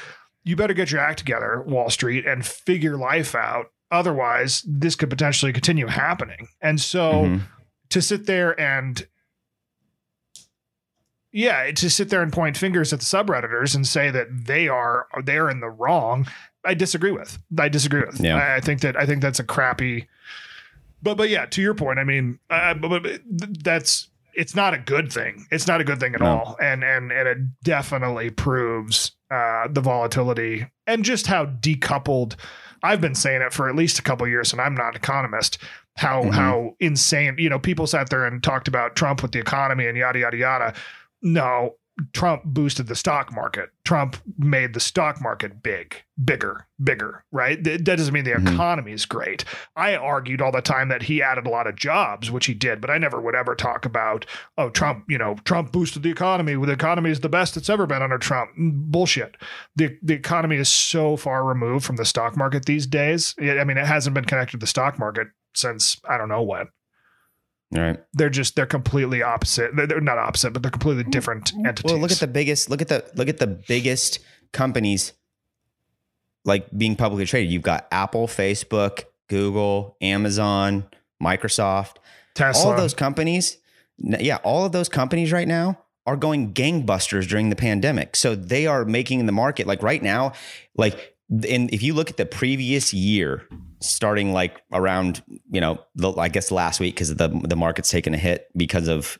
you better get your act together, Wall Street, and figure life out. Otherwise, this could potentially continue happening. And so mm-hmm. to sit there and yeah, to sit there and point fingers at the subredditors and say that they are they're in the wrong, I disagree with. I disagree with. Yeah. I, I think that I think that's a crappy. But but yeah, to your point, I mean, uh, but, but that's it's not a good thing. It's not a good thing at no. all, and and and it definitely proves uh, the volatility and just how decoupled. I've been saying it for at least a couple of years, and I'm not an economist. How mm-hmm. how insane, you know, people sat there and talked about Trump with the economy and yada yada yada. No, Trump boosted the stock market. Trump made the stock market big, bigger, bigger, right? That doesn't mean the mm-hmm. economy is great. I argued all the time that he added a lot of jobs, which he did, but I never would ever talk about, oh, Trump, you know, Trump boosted the economy. The economy is the best it's ever been under Trump. Bullshit. The the economy is so far removed from the stock market these days. I mean, it hasn't been connected to the stock market since I don't know when. Right. They're just they're completely opposite. They're not opposite, but they're completely different entities. Well, look at the biggest look at the look at the biggest companies like being publicly traded. You've got Apple, Facebook, Google, Amazon, Microsoft, Tesla. All of those companies. Yeah, all of those companies right now are going gangbusters during the pandemic. So they are making the market like right now, like and if you look at the previous year, starting like around, you know, the, I guess last week, because the the market's taken a hit because of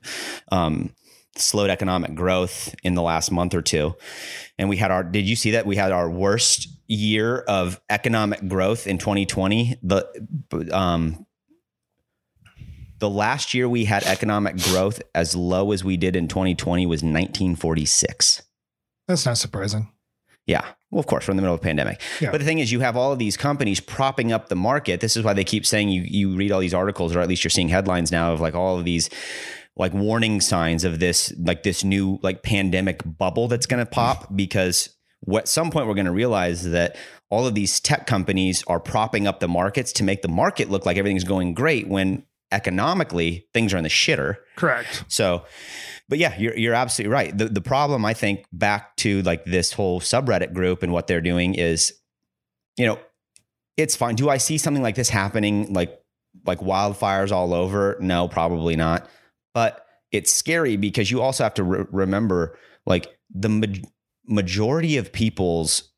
um, slowed economic growth in the last month or two. And we had our, did you see that? We had our worst year of economic growth in twenty twenty. The um, the last year we had economic growth as low as we did in twenty twenty was nineteen forty-six. That's not surprising. Yeah. Well, of course, we're in the middle of a pandemic. Yeah. But the thing is, you have all of these companies propping up the market. This is why they keep saying you you read all these articles, or at least you're seeing headlines now of like all of these like warning signs of this, like this new like pandemic bubble that's going to pop, because what, at some point we're going to realize that all of these tech companies are propping up the markets to make the market look like everything's going great when economically things are in the shitter. Correct. So... But yeah, you're you're absolutely right. The the problem, I think, back to like this whole subreddit group and what they're doing is, you know, it's fine. Do I see something like this happening like like wildfires all over? No, probably not. But it's scary because you also have to re- remember like the ma- majority of people's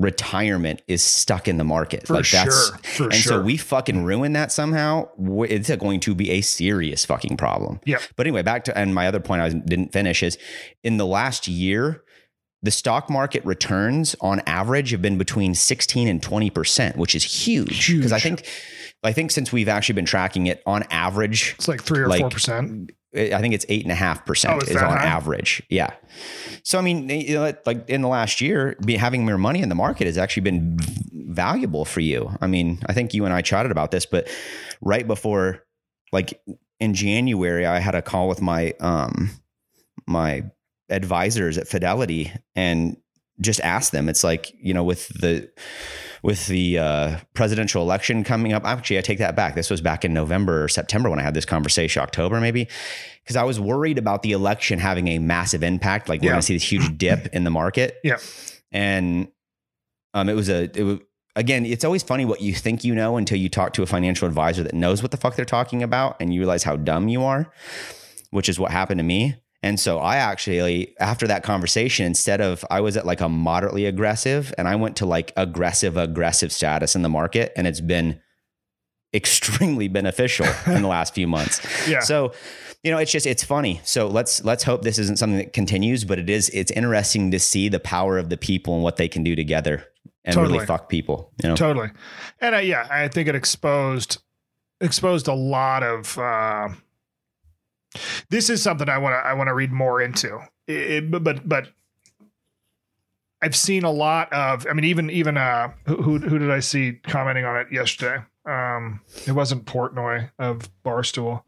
retirement is stuck in the market. For like sure. That's, for and sure. so we fucking ruin that somehow. It's going to be a serious fucking problem. Yeah. But anyway, back to, and my other point I didn't finish is in the last year, the stock market returns on average have been between sixteen and twenty percent, which is huge. Because I think, I think since we've actually been tracking it on average, it's like three or like, four percent. I think it's eight and a half percent is on high? average. Yeah. So, I mean, you know, like in the last year, be having more money in the market has actually been valuable for you. I mean, I think you and I chatted about this, but right before, like in January, I had a call with my, um, my advisors at Fidelity and just asked them, it's like, you know, with the, with the uh, presidential election coming up, actually, I take that back. This was back in November or September when I had this conversation, October maybe, because I was worried about the election having a massive impact. Like we're yeah. going to see this huge dip in the market. Yeah. And um, it was a, it was, again, it's always funny what you think you know until you talk to a financial advisor that knows what the fuck they're talking about and you realize how dumb you are, which is what happened to me. And so I actually, after that conversation, instead of, I was at like a moderately aggressive and I went to like aggressive, aggressive status in the market. And it's been extremely beneficial in the last few months. Yeah. So, you know, it's just, it's funny. So let's, let's hope this isn't something that continues, but it is, it's interesting to see the power of the people and what they can do together and totally. really fuck people, you know? Totally. And uh, yeah, I think it exposed, exposed a lot of, uh, this is something I want to I want to read more into, it, but but I've seen a lot of I mean, even even uh, who who did I see commenting on it yesterday? Um, it wasn't Portnoy of Barstool.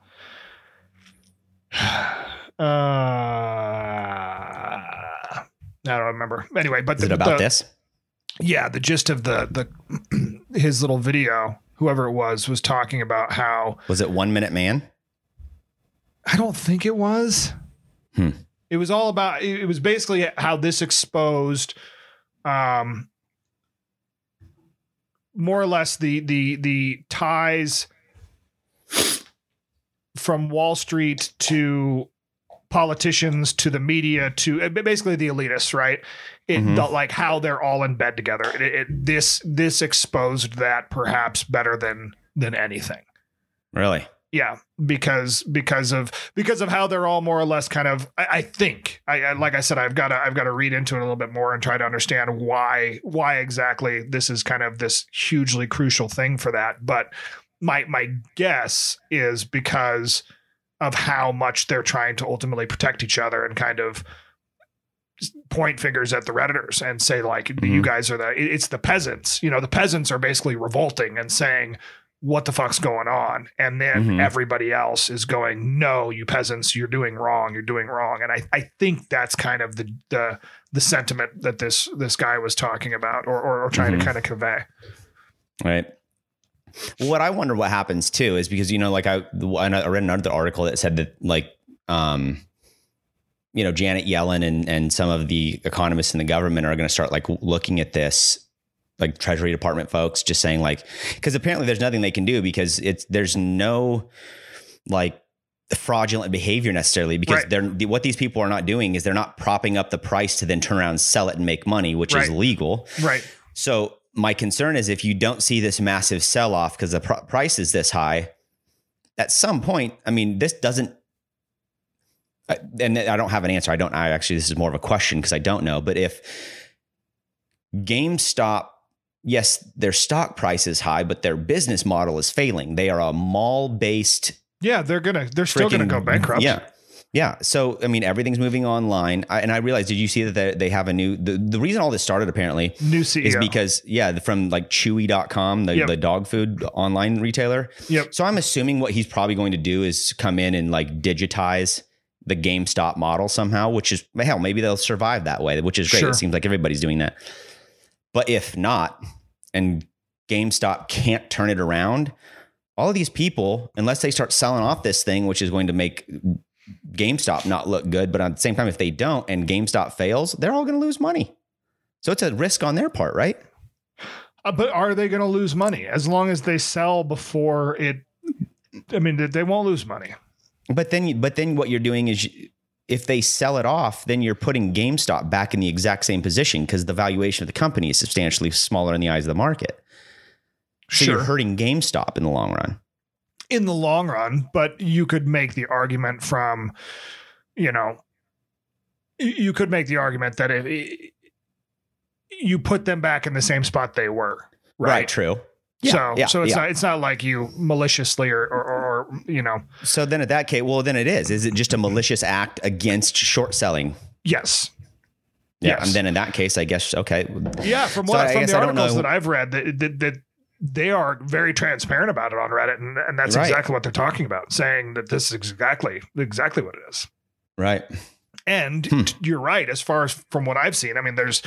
Uh, I don't remember. Anyway, but is the, it about the, this? Yeah, the gist of the the his little video, whoever it was, was talking about how was it One Minute Man? I don't think it was. Hmm. It was all about, it was basically how this exposed um, more or less the, the, the ties from Wall Street to politicians to the media to basically the elitists, right? It mm-hmm. the, like how they're all in bed together. It, it, this this exposed that perhaps better than than anything. Really? Yeah, because because of because of how they're all more or less kind of. I, I think I, I like I said, I've got to I've got to read into it a little bit more and try to understand why why exactly this is kind of this hugely crucial thing for that. But my my guess is because of how much they're trying to ultimately protect each other and kind of point fingers at the Redditors and say, like, mm-hmm. you guys are the it's the peasants. You know, the peasants are basically revolting and saying, what the fuck's going on? And then mm-hmm. everybody else is going, no, you peasants, you're doing wrong. You're doing wrong. And I, I think that's kind of the, the, the sentiment that this, this guy was talking about or, or, or trying mm-hmm. to kind of convey. Right. Well, what I wonder what happens too, is because, you know, like I, I read another article that said that like, um, you know, Janet Yellen and, and some of the economists in the government are going to start like looking at this, like Treasury Department folks just saying like, because apparently there's nothing they can do because it's, there's no like fraudulent behavior necessarily because right. they're, what these people are not doing is they're not propping up the price to then turn around and sell it and make money, which right. is legal. Right. So my concern is if you don't see this massive sell off because the pr- price is this high at some point, I mean, this doesn't, and I don't have an answer. I don't, I actually, this is more of a question because I don't know, but if GameStop, yes, their stock price is high, but their business model is failing. They are a mall based. Yeah, they're going to they're still going to go bankrupt. Yeah. Yeah. So, I mean, everything's moving online. I, and I realized, did you see that they, they have a new the, the reason all this started, apparently, new C E O is because, yeah, from like Chewy dot com, the, yep. the dog food online retailer. Yep. So I'm assuming what he's probably going to do is come in and like digitize the GameStop model somehow, which is hell, maybe they'll survive that way, which is great. Sure. It seems like everybody's doing that. But if not, and GameStop can't turn it around, all of these people, unless they start selling off this thing, which is going to make GameStop not look good. But at the same time, if they don't and GameStop fails, they're all going to lose money. So it's a risk on their part, right? Uh, but are they going to lose money as long as they sell before it? I mean, they won't lose money. But then but then what you're doing is you, if they sell it off, then you're putting GameStop back in the exact same position because the valuation of the company is substantially smaller in the eyes of the market. So sure. You're hurting GameStop in the long run. In the long run, but you could make the argument from, you know, you could make the argument that if you put them back in the same spot they were. Right. Right, true. Yeah, so yeah, so it's yeah. not it's not like you maliciously or, or, or, you know. So then at that case, well, then it is. Is it just a malicious act against short selling? Yes. Yeah. Yes. And then in that case, I guess. OK. Yeah. From what so from the articles that I've read that, that that they are very transparent about it on Reddit. And, and that's right. exactly what they're talking about, saying that this is exactly exactly what it is. Right. And hmm. you're right. As far as from what I've seen, I mean, there's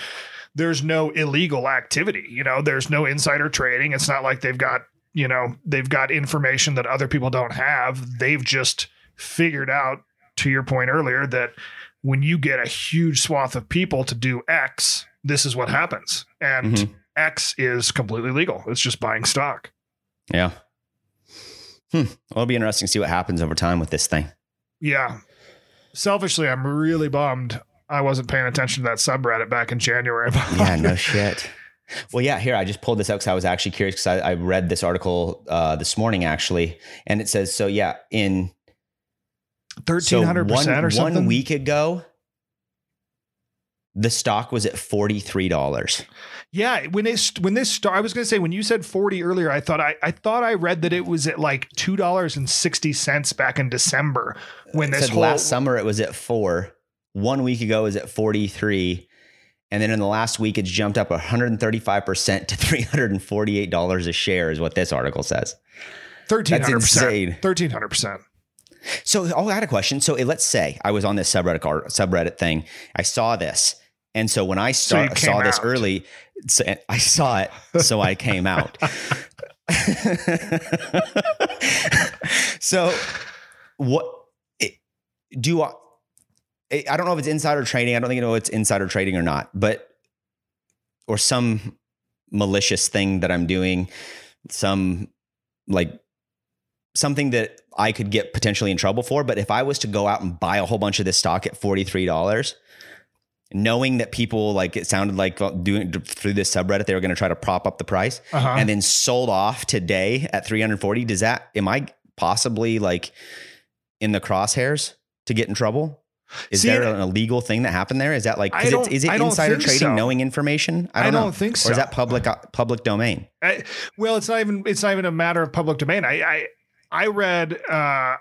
there's no illegal activity. You know, there's no insider trading. It's not like they've got, you know, they've got information that other people don't have. They've just figured out, to your point earlier, that when you get a huge swath of people to do X, this is what happens. And mm-hmm. X is completely legal. It's just buying stock. Yeah. Hmm. Well, it'll be interesting to see what happens over time with this thing. Yeah. Selfishly, I'm really bummed I wasn't paying attention to that subreddit back in January. Yeah, no shit. Well, yeah, here, I just pulled this out because I was actually curious because I, I read this article uh, this morning, actually. And it says, so yeah, in thirteen hundred percent so one, or something. One week ago, the stock was at forty-three dollars. Yeah. When they, when this start, I was going to say, when you said forty earlier, I thought, I, I thought I read that it was at like two dollars and sixty cents back in December when it this whole last summer, it was at four. One week ago is at forty-three. And then in the last week, it's jumped up one hundred thirty-five percent to three hundred forty-eight dollars a share is what this article says. thirteen hundred percent. thirteen hundred percent. So oh, I had a question. So let's say I was on this subreddit subreddit thing. I saw this. And so when I saw, so saw this early, so I saw it. So I came out. So what do I, I don't know if it's insider trading. I don't think you know it's insider trading or not, but or some malicious thing that I'm doing, some like something that I could get potentially in trouble for. But if I was to go out and buy a whole bunch of this stock at forty-three dollars, knowing that people, like, it sounded like doing through this subreddit, they were going to try to prop up the price uh-huh. and then sold off today at three hundred forty. Does that, am I possibly like in the crosshairs to get in trouble? Is See, there an illegal thing that happened there? Is that like, cause it's, is it insider trading, so. knowing information? I don't, I don't know. think so. Or is that public, uh, public domain? I, well, it's not even, it's not even a matter of public domain. I, I, I read, uh,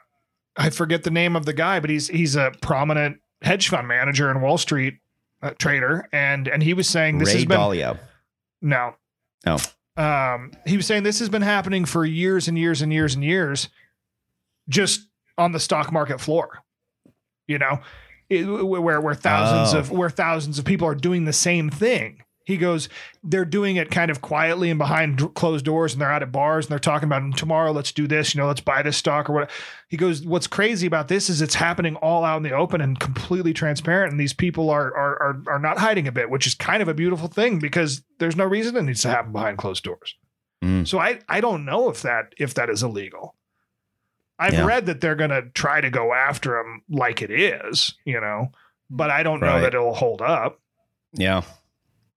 I forget the name of the guy, but he's, he's a prominent hedge fund manager in Wall Street, uh, trader. And, and he was saying this Ray has been, Dalio. no, no. Um, he was saying this has been happening for years and years and years and years, just on the stock market floor. You know, it, where where thousands oh. of where thousands of people are doing the same thing. He goes, they're doing it kind of quietly and behind closed doors, and they're out at bars and they're talking about tomorrow. Let's do this. You know, let's buy this stock or whatever. He goes, what's crazy about this is it's happening all out in the open and completely transparent. And these people are are are, are not hiding a bit, which is kind of a beautiful thing because there's no reason it needs to happen behind closed doors. Mm. So I I don't know if that if that is illegal. I've yeah. read that they're going to try to go after them like it is, you know, but I don't right. know that it'll hold up. Yeah.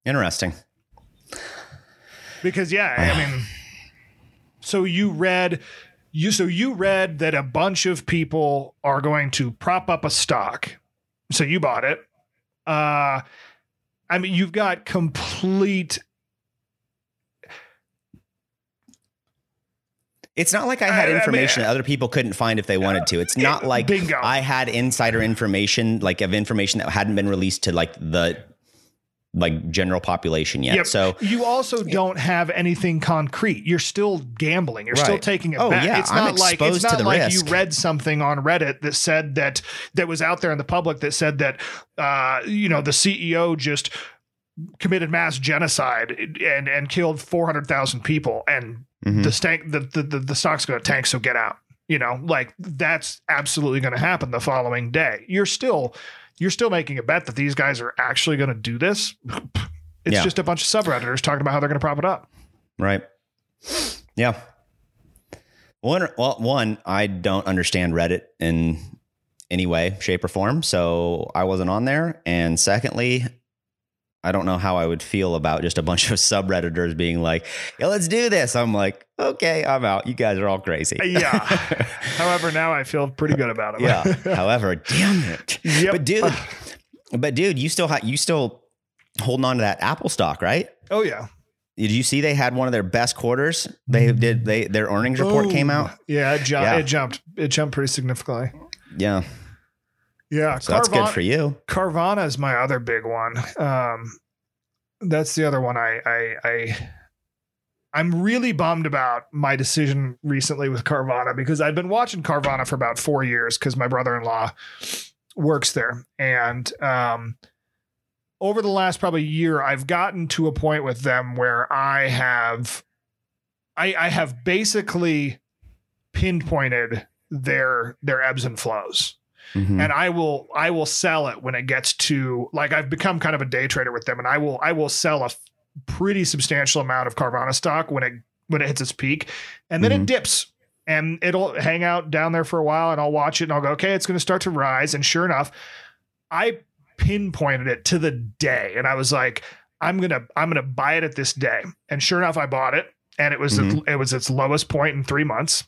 Interesting. Because, yeah, I mean, so you read you so you read that a bunch of people are going to prop up a stock. So you bought it. Uh, I mean, you've got complete. It's not like I had information I mean, that other people couldn't find if they wanted to. It's not like bingo. I had insider information, like of information that hadn't been released to like the like general population yet. Yep. So you also don't have anything concrete. You're still gambling. You're right. still taking it oh, back. Yeah. It's not I'm like it's not like risk. You read something on Reddit that said that that was out there in the public that said that uh, you know, the C E O just committed mass genocide and and killed four hundred thousand people and mm-hmm. the stank the, the the the stock's going to tank, so get out. You know, like that's absolutely going to happen the following day. You're still you're still making a bet that these guys are actually going to do this. It's yeah. just a bunch of subredditors talking about how they're going to prop it up. Right. Yeah. One well one I don't understand Reddit in any way, shape or form, so I wasn't on there, and secondly, I don't know how I would feel about just a bunch of subredditors being like, yeah, let's do this. I'm like, okay, I'm out. You guys are all crazy. Yeah. However, now I feel pretty good about it. Yeah. However, damn it. Yep. But dude, but dude, you still, ha- you still holding on to that Apple stock, right? Oh yeah. Did you see they had one of their best quarters? They did. They, their earnings report oh, came out. Yeah it, ju- yeah. it jumped. It jumped pretty significantly. Yeah. Yeah, so Carvana, that's good for you. Carvana is my other big one. Um, that's the other one I, I, I, I'm really bummed about my decision recently with Carvana because I've been watching Carvana for about four years because my brother-in-law works there. And um, over the last probably year, I've gotten to a point with them where I have, I, I have basically pinpointed their their ebbs and flows. Mm-hmm. And I will, I will sell it when it gets to like, I've become kind of a day trader with them, and I will, I will sell a f- pretty substantial amount of Carvana stock when it, when it hits its peak, and then mm-hmm. it dips and it'll hang out down there for a while, and I'll watch it and I'll go, okay, it's going to start to rise. And sure enough, I pinpointed it to the day, and I was like, I'm going to, I'm going to buy it at this day. And sure enough, I bought it, and it was, mm-hmm. its, it was its lowest point in three months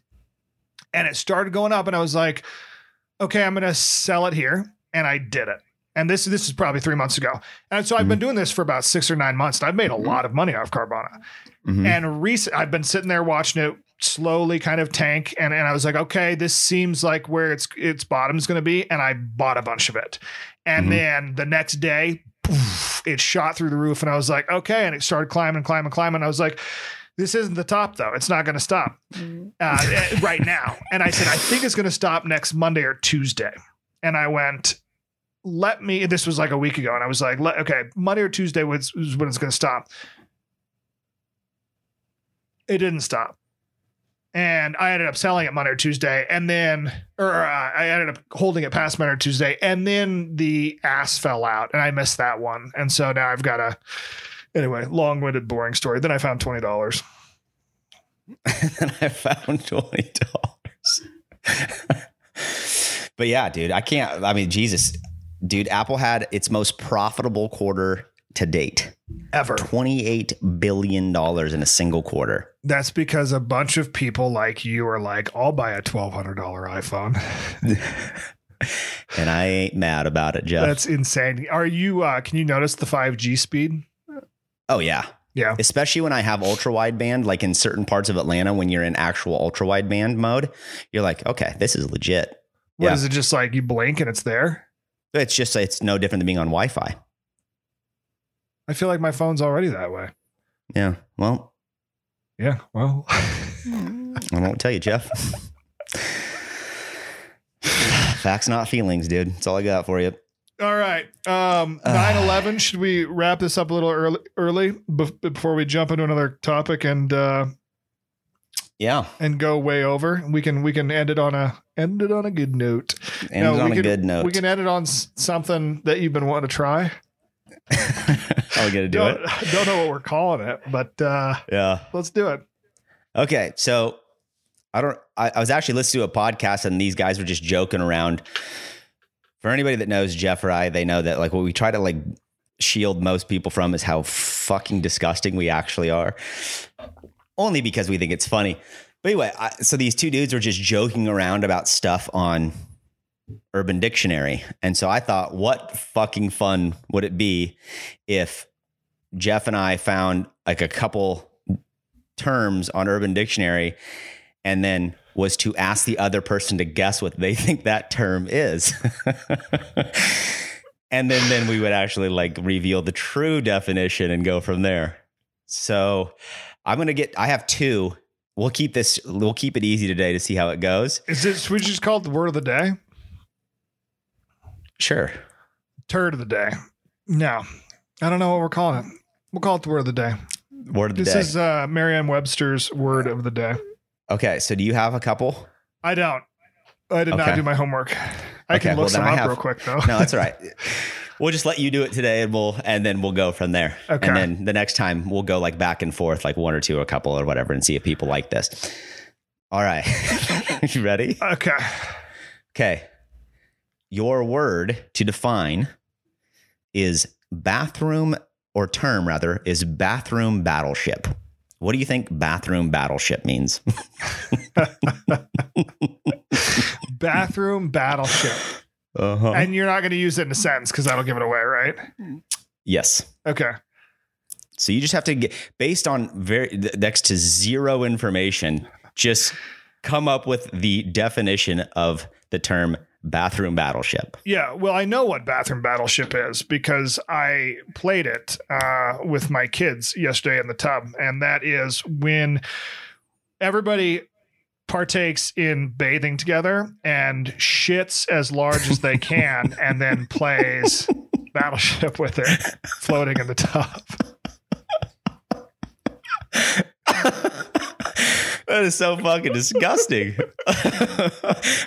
and it started going up, and I was like, okay, I'm going to sell it here. And I did it. And this, this is probably three months ago. And so I've mm-hmm. been doing this for about six or nine months. And I've made a lot of money off Carvana. Mm-hmm. And recent, I've been sitting there watching it slowly kind of tank. And, and I was like, okay, this seems like where its its bottom is going to be. And I bought a bunch of it. And mm-hmm. then the next day, poof, it shot through the roof. And I was like, okay. And it started climbing, climbing, climbing. And I was like, this isn't the top, though. It's not going to stop uh, right now. And I said, I think it's going to stop next Monday or Tuesday. And I went, let me, this was like a week ago. And I was like, let, okay, Monday or Tuesday was, was when it's going to stop. It didn't stop. And I ended up selling it Monday or Tuesday. And then, or uh, I ended up holding it past Monday or Tuesday. And then the ass fell out, and I missed that one. And so now I've got a, Anyway, long-winded, boring story. Then I found twenty dollars. Then I found twenty dollars. But yeah, dude, I can't, I mean, Jesus, dude, Apple had its most profitable quarter to date ever. twenty-eight billion dollars in a single quarter. That's because a bunch of people like you are like, I'll buy a twelve hundred dollars iPhone. And I ain't mad about it, Jeff. That's insane. Are you, uh, can you notice the five G speed? Oh yeah. Yeah. Especially when I have ultra wideband, like in certain parts of Atlanta, when you're in actual ultra wideband mode, you're like, okay, this is legit. What yeah. is it? Just like you blink and it's there. It's just, it's no different than being on Wi-Fi. I feel like my phone's already that way. Yeah. Well, yeah. Well, I won't tell you, Jeff. Facts, not feelings, dude. That's all I got for you. All right. Um, nine eleven. Should we wrap this up a little early, early before we jump into another topic and, uh, yeah, and go way over? We can, we can end it on a, end it on a good note. End no, it on a can, good note. We can end it on something that you've been wanting to try. I'll get to do don't, it. Don't know what we're calling it, but, uh, yeah, let's do it. Okay. So I don't, I, I was actually listening to a podcast and these guys were just joking around. For anybody that knows Jeff or I, they know that like what we try to like shield most people from is how fucking disgusting we actually are, only because we think it's funny. But anyway, I, so these two dudes were just joking around about stuff on Urban Dictionary. And so I thought, what fucking fun would it be if Jeff and I found like a couple terms on Urban Dictionary and then was to ask the other person to guess what they think that term is. And then, then we would actually like reveal the true definition and go from there. So I'm going to get, I have two. We'll keep this, we'll keep it easy today to see how it goes. Is this, we just call it the word of the day? Sure. Turd of the day. No, I don't know what we're calling it. We'll call it the word of the day. Word of the this day. This is uh, Merriam-Webster's word of the day. Okay, so do you have a couple? I don't. I did okay. not do my homework. I okay, can look well, some up have, real quick, though. No, that's all right. We'll just let you do it today, and we'll and then we'll go from there. Okay. And then the next time we'll go like back and forth, like one or two, or a couple, or whatever, and see if people like this. All right, you ready? Okay. Okay. Your word to define is bathroom, or term rather is bathroom battleship. What do you think bathroom battleship means? Bathroom battleship. Uh-huh. And you're not going to use it in a sentence because that'll give it away, right? Yes. Okay. So you just have to get, based on very next to zero information, just come up with the definition of the term bathroom battleship. Yeah. Well, I know what bathroom battleship is because I played it uh, with my kids yesterday in the tub. And that is when everybody partakes in bathing together and shits as large as they can and then plays battleship with it floating in the tub. That is so fucking disgusting,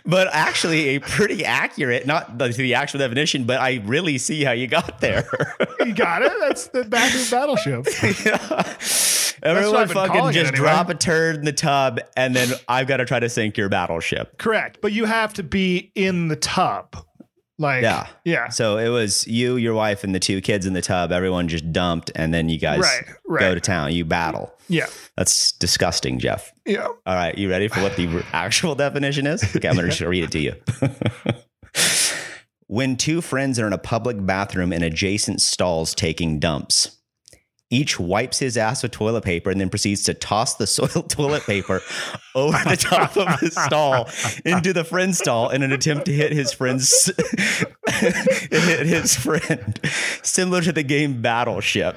but actually a pretty accurate, not the, the actual definition, but I really see how you got there. You got it. That's the bathroom battleship. Yeah. Everyone fucking just anyway. Drop a turd in the tub and then I've got to try to sink your battleship. Correct. But you have to be in the tub. Like, yeah. yeah. So it was you, your wife, and the two kids in the tub. Everyone just dumped. And then you guys right, right. go to town. You battle. Yeah. That's disgusting, Jeff. Yeah. All right. You ready for what the actual definition is? Okay. I'm going to just read it to you. When two friends are in a public bathroom in adjacent stalls taking dumps, each wipes his ass with toilet paper and then proceeds to toss the soiled toilet paper over the top of his stall into the friend's stall in an attempt to hit his friend's hit his friend, similar to the game Battleship.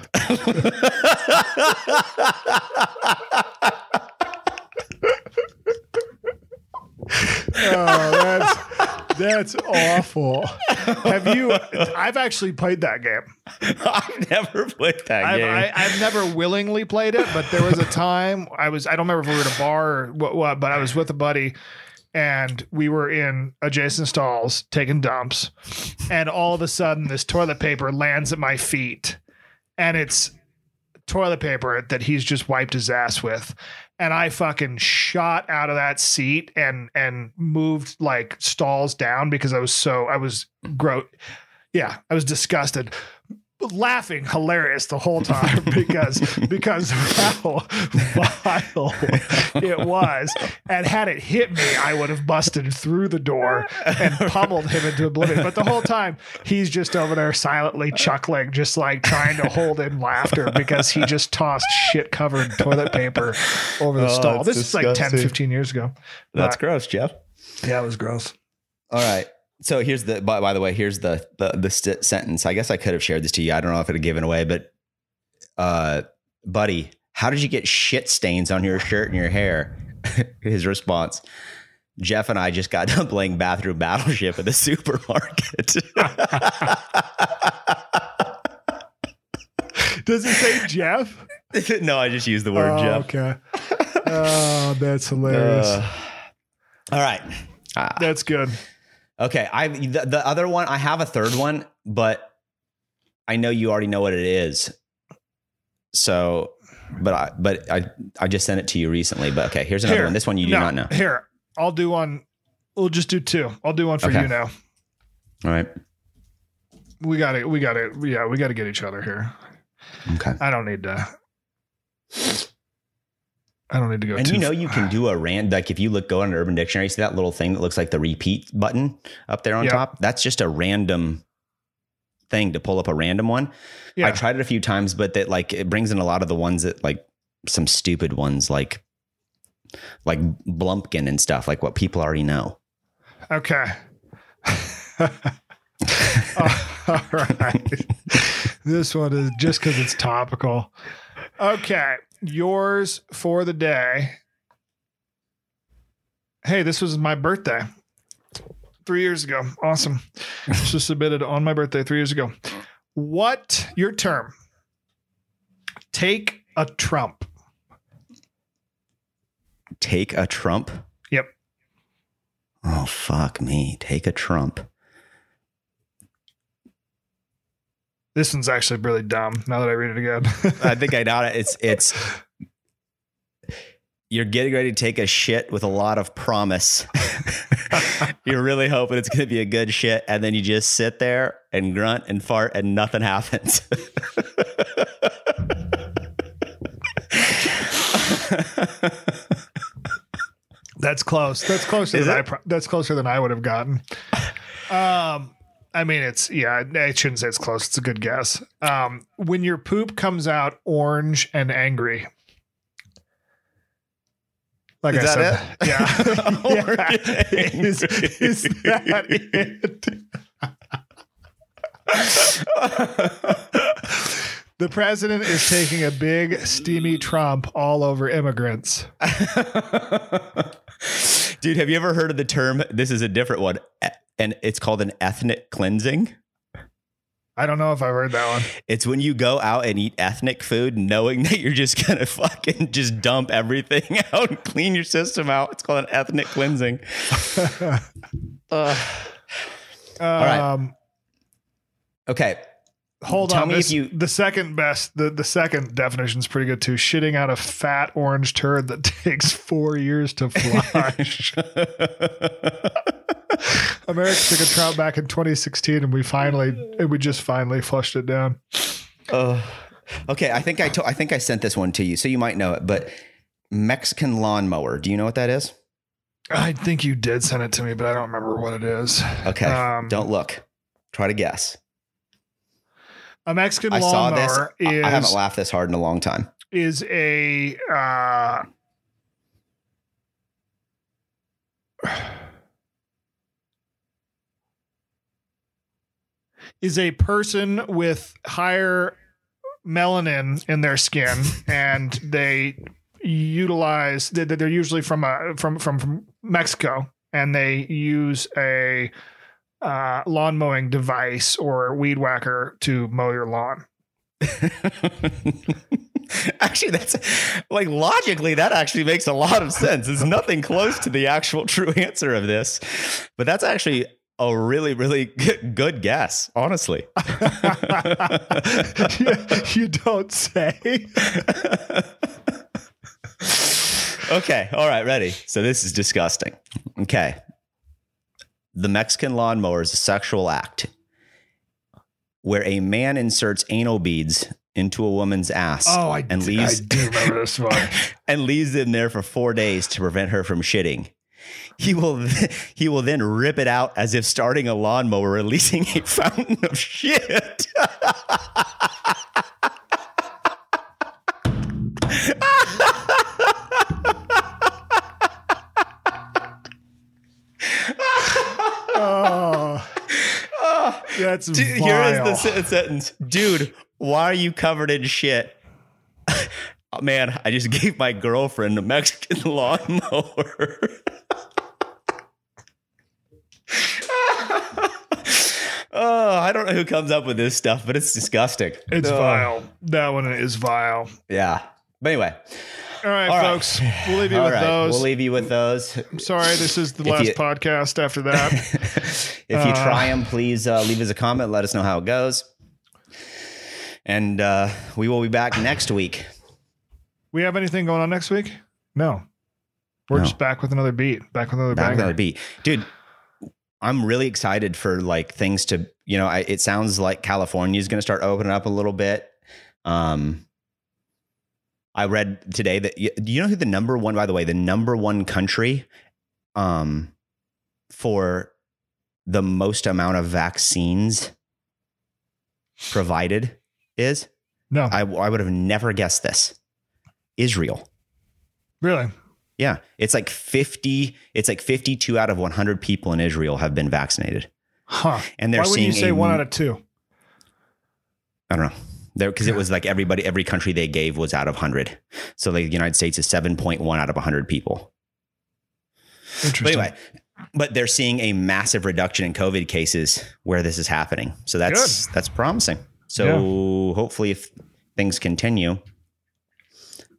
Oh, that's that's awful. Have you? I've actually played that game. I've never played that I've, game. I, I've never willingly played it, but there was a time I was. I don't remember if we were at a bar or what, what but I was with a buddy, and we were in adjacent stalls taking dumps, and all of a sudden this toilet paper lands at my feet, and it's toilet paper that he's just wiped his ass with. And I fucking shot out of that seat and and moved like stalls down because I was so I was gross. Yeah, I was disgusted. Laughing hilarious the whole time because because how vile it was, and had it hit me I would have busted through the door and pummeled him into oblivion. But the whole time he's just over there silently chuckling, just like trying to hold in laughter because he just tossed shit covered toilet paper over the oh, stall. This disgusting. Is like ten fifteen years ago. That's uh, gross, Jeff. Yeah, it was gross. All right. So here's the, by, by the way, here's the, the, the st- sentence. I guess I could have shared this to you. I don't know if it had given away, but, uh, buddy, how did you get shit stains on your shirt and your hair? His response, Jeff and I just got done playing bathroom battleship at the supermarket. Does it say Jeff? No, I just used the word oh, Jeff. Okay. Oh, that's hilarious. Uh, all right. Uh, that's good. Okay, I the, the other one, I have a third one, but I know you already know what it is. So, but I but I I just sent it to you recently. But okay, here's another here, one. This one you do no, not know. Here, I'll do one. We'll just do two. I'll do one for okay. you now. All right. We got it. We got it. Yeah, we got to get each other here. Okay. I don't need to. I don't need to go. And too you know, far. You can do a rant. Like if you look, go on an Urban Dictionary, see that little thing that looks like the repeat button up there on yeah. top. That's just a random thing to pull up a random one. Yeah. I tried it a few times, but that like, it brings in a lot of the ones that like some stupid ones, like, like Blumpkin and stuff, like what people already know. Okay. Oh, all right. This one is just cause it's topical. Okay. Yours for the day. Hey, this was my birthday three years ago. Awesome. Just submitted on my birthday three years ago. What your term? Take a Trump. Take a Trump? Yep. Oh, fuck me. Take a Trump. This one's actually really dumb now that I read it again. I think I doubt it. It's, it's, you're getting ready to take a shit with a lot of promise. You're really hoping it's going to be a good shit. And then you just sit there and grunt and fart and nothing happens. That's close. That's closer Is than it? I, that's closer than I would have gotten. Um, I mean, it's, yeah, I shouldn't say it's close. It's a good guess. Um, when your poop comes out orange and angry. Like is I that said, it? Yeah. Orange yeah. And is, is that it? The president is taking a big, steamy Trump all over immigrants. Dude, have you ever heard of the term? This is a different one. And it's called an ethnic cleansing. I don't know if I've heard that one. It's when you go out and eat ethnic food, knowing that you're just going to fucking just dump everything out and clean your system out. It's called an ethnic cleansing. uh, All right. Um, okay. Hold Tell on. Me this, if you, the second best, the, the second definition is pretty good too. Shitting out a fat orange turd that takes four years to flush. Americans took a trout back in twenty sixteen and we finally, and we just finally flushed it down. Uh, okay. I think I to, I think I sent this one to you, so you might know it, but Mexican lawnmower. Do you know what that is? I think you did send it to me, but I don't remember what it is. Okay. Um, don't look. Try to guess. A Mexican lawnmower I saw this. Is, I haven't laughed this hard in a long time. Is a, uh, is a person with higher melanin in their skin, and they utilize that they're usually from a, from, from, from Mexico, and they use a, Uh, lawn mowing device or weed whacker to mow your lawn. Actually, that's like logically, that actually makes a lot of sense. It's nothing close to the actual true answer of this, but that's actually A really, really good guess, honestly. you, you don't say. Okay. All right. Ready. So this is disgusting. Okay. The Mexican lawnmower is a sexual act where a man inserts anal beads into a woman's ass. Oh, I, and d- leaves, I do remember this one. And leaves them there for four days to prevent her from shitting. He will he will then rip it out as if starting a lawnmower, releasing a fountain of shit. Oh, oh. That's Dude, here is the sentence. Dude, why are you covered in shit? Oh, man, I just gave my girlfriend a Mexican lawnmower. Oh, I don't know who comes up with this stuff, but it's disgusting. It's oh. vile. That one is vile. Yeah. But anyway. All right, All folks. Right. We'll leave you All with right. those. We'll leave you with those. I'm sorry. This is the if last you, podcast after that. If uh, you try them, please uh, leave us a comment. Let us know how it goes. And uh, we will be back next week. We have anything going on next week? No. We're no. just back with another beat. Back with another back with another beat. Dude, I'm really excited for like things to, you know, I, it sounds like California is going to start opening up a little bit. Um, I read today that, do you know who the number one, by the way, the number one country um, for the most amount of vaccines provided is? No. I, I would have never guessed this. Israel. Really? Yeah. It's like fifty, it's like fifty-two out of one hundred people in Israel have been vaccinated. Huh. And they're Why seeing, why would you say a, one out of two? I don't know. There, cause yeah. it was like everybody, every country they gave was out of one hundred. So like the United States is seven point one out of one hundred people. Interesting. But anyway, but they're seeing a massive reduction in COVID cases where this is happening. So that's, Good. that's promising. So yeah. hopefully if things continue.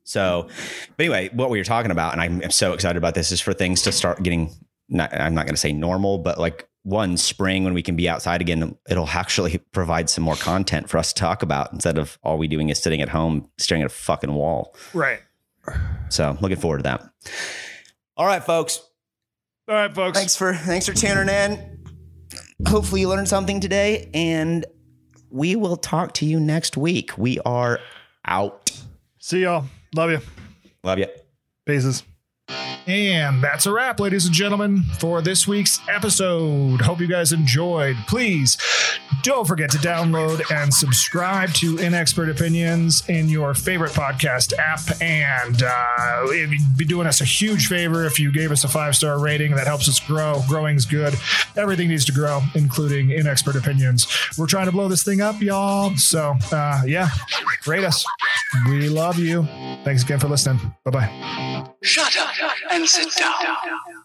So, but anyway, what we were talking about, and I'm so excited about this, is for things to start getting, not, I'm not going to say normal, but like one spring when we can be outside again, it'll actually provide some more content for us to talk about instead of all we doing is sitting at home, staring at a fucking wall. Right. So looking forward to that. All right, folks. All right, folks. Thanks for, thanks for tuning in. Hopefully you learned something today, and we will talk to you next week. We are out. See y'all. Love you. Love you. Pieces. And that's a wrap, ladies and gentlemen, for this week's episode. Hope you guys enjoyed. Please don't forget to download and subscribe to Inexpert Opinions in your favorite podcast app. And uh, it'd be doing us a huge favor if you gave us a five-star rating. That helps us grow. Growing's good. Everything needs to grow, including Inexpert Opinions. We're trying to blow this thing up, y'all. So, uh, yeah, rate us. We love you. Thanks again for listening. Bye-bye. Shut up and sit down.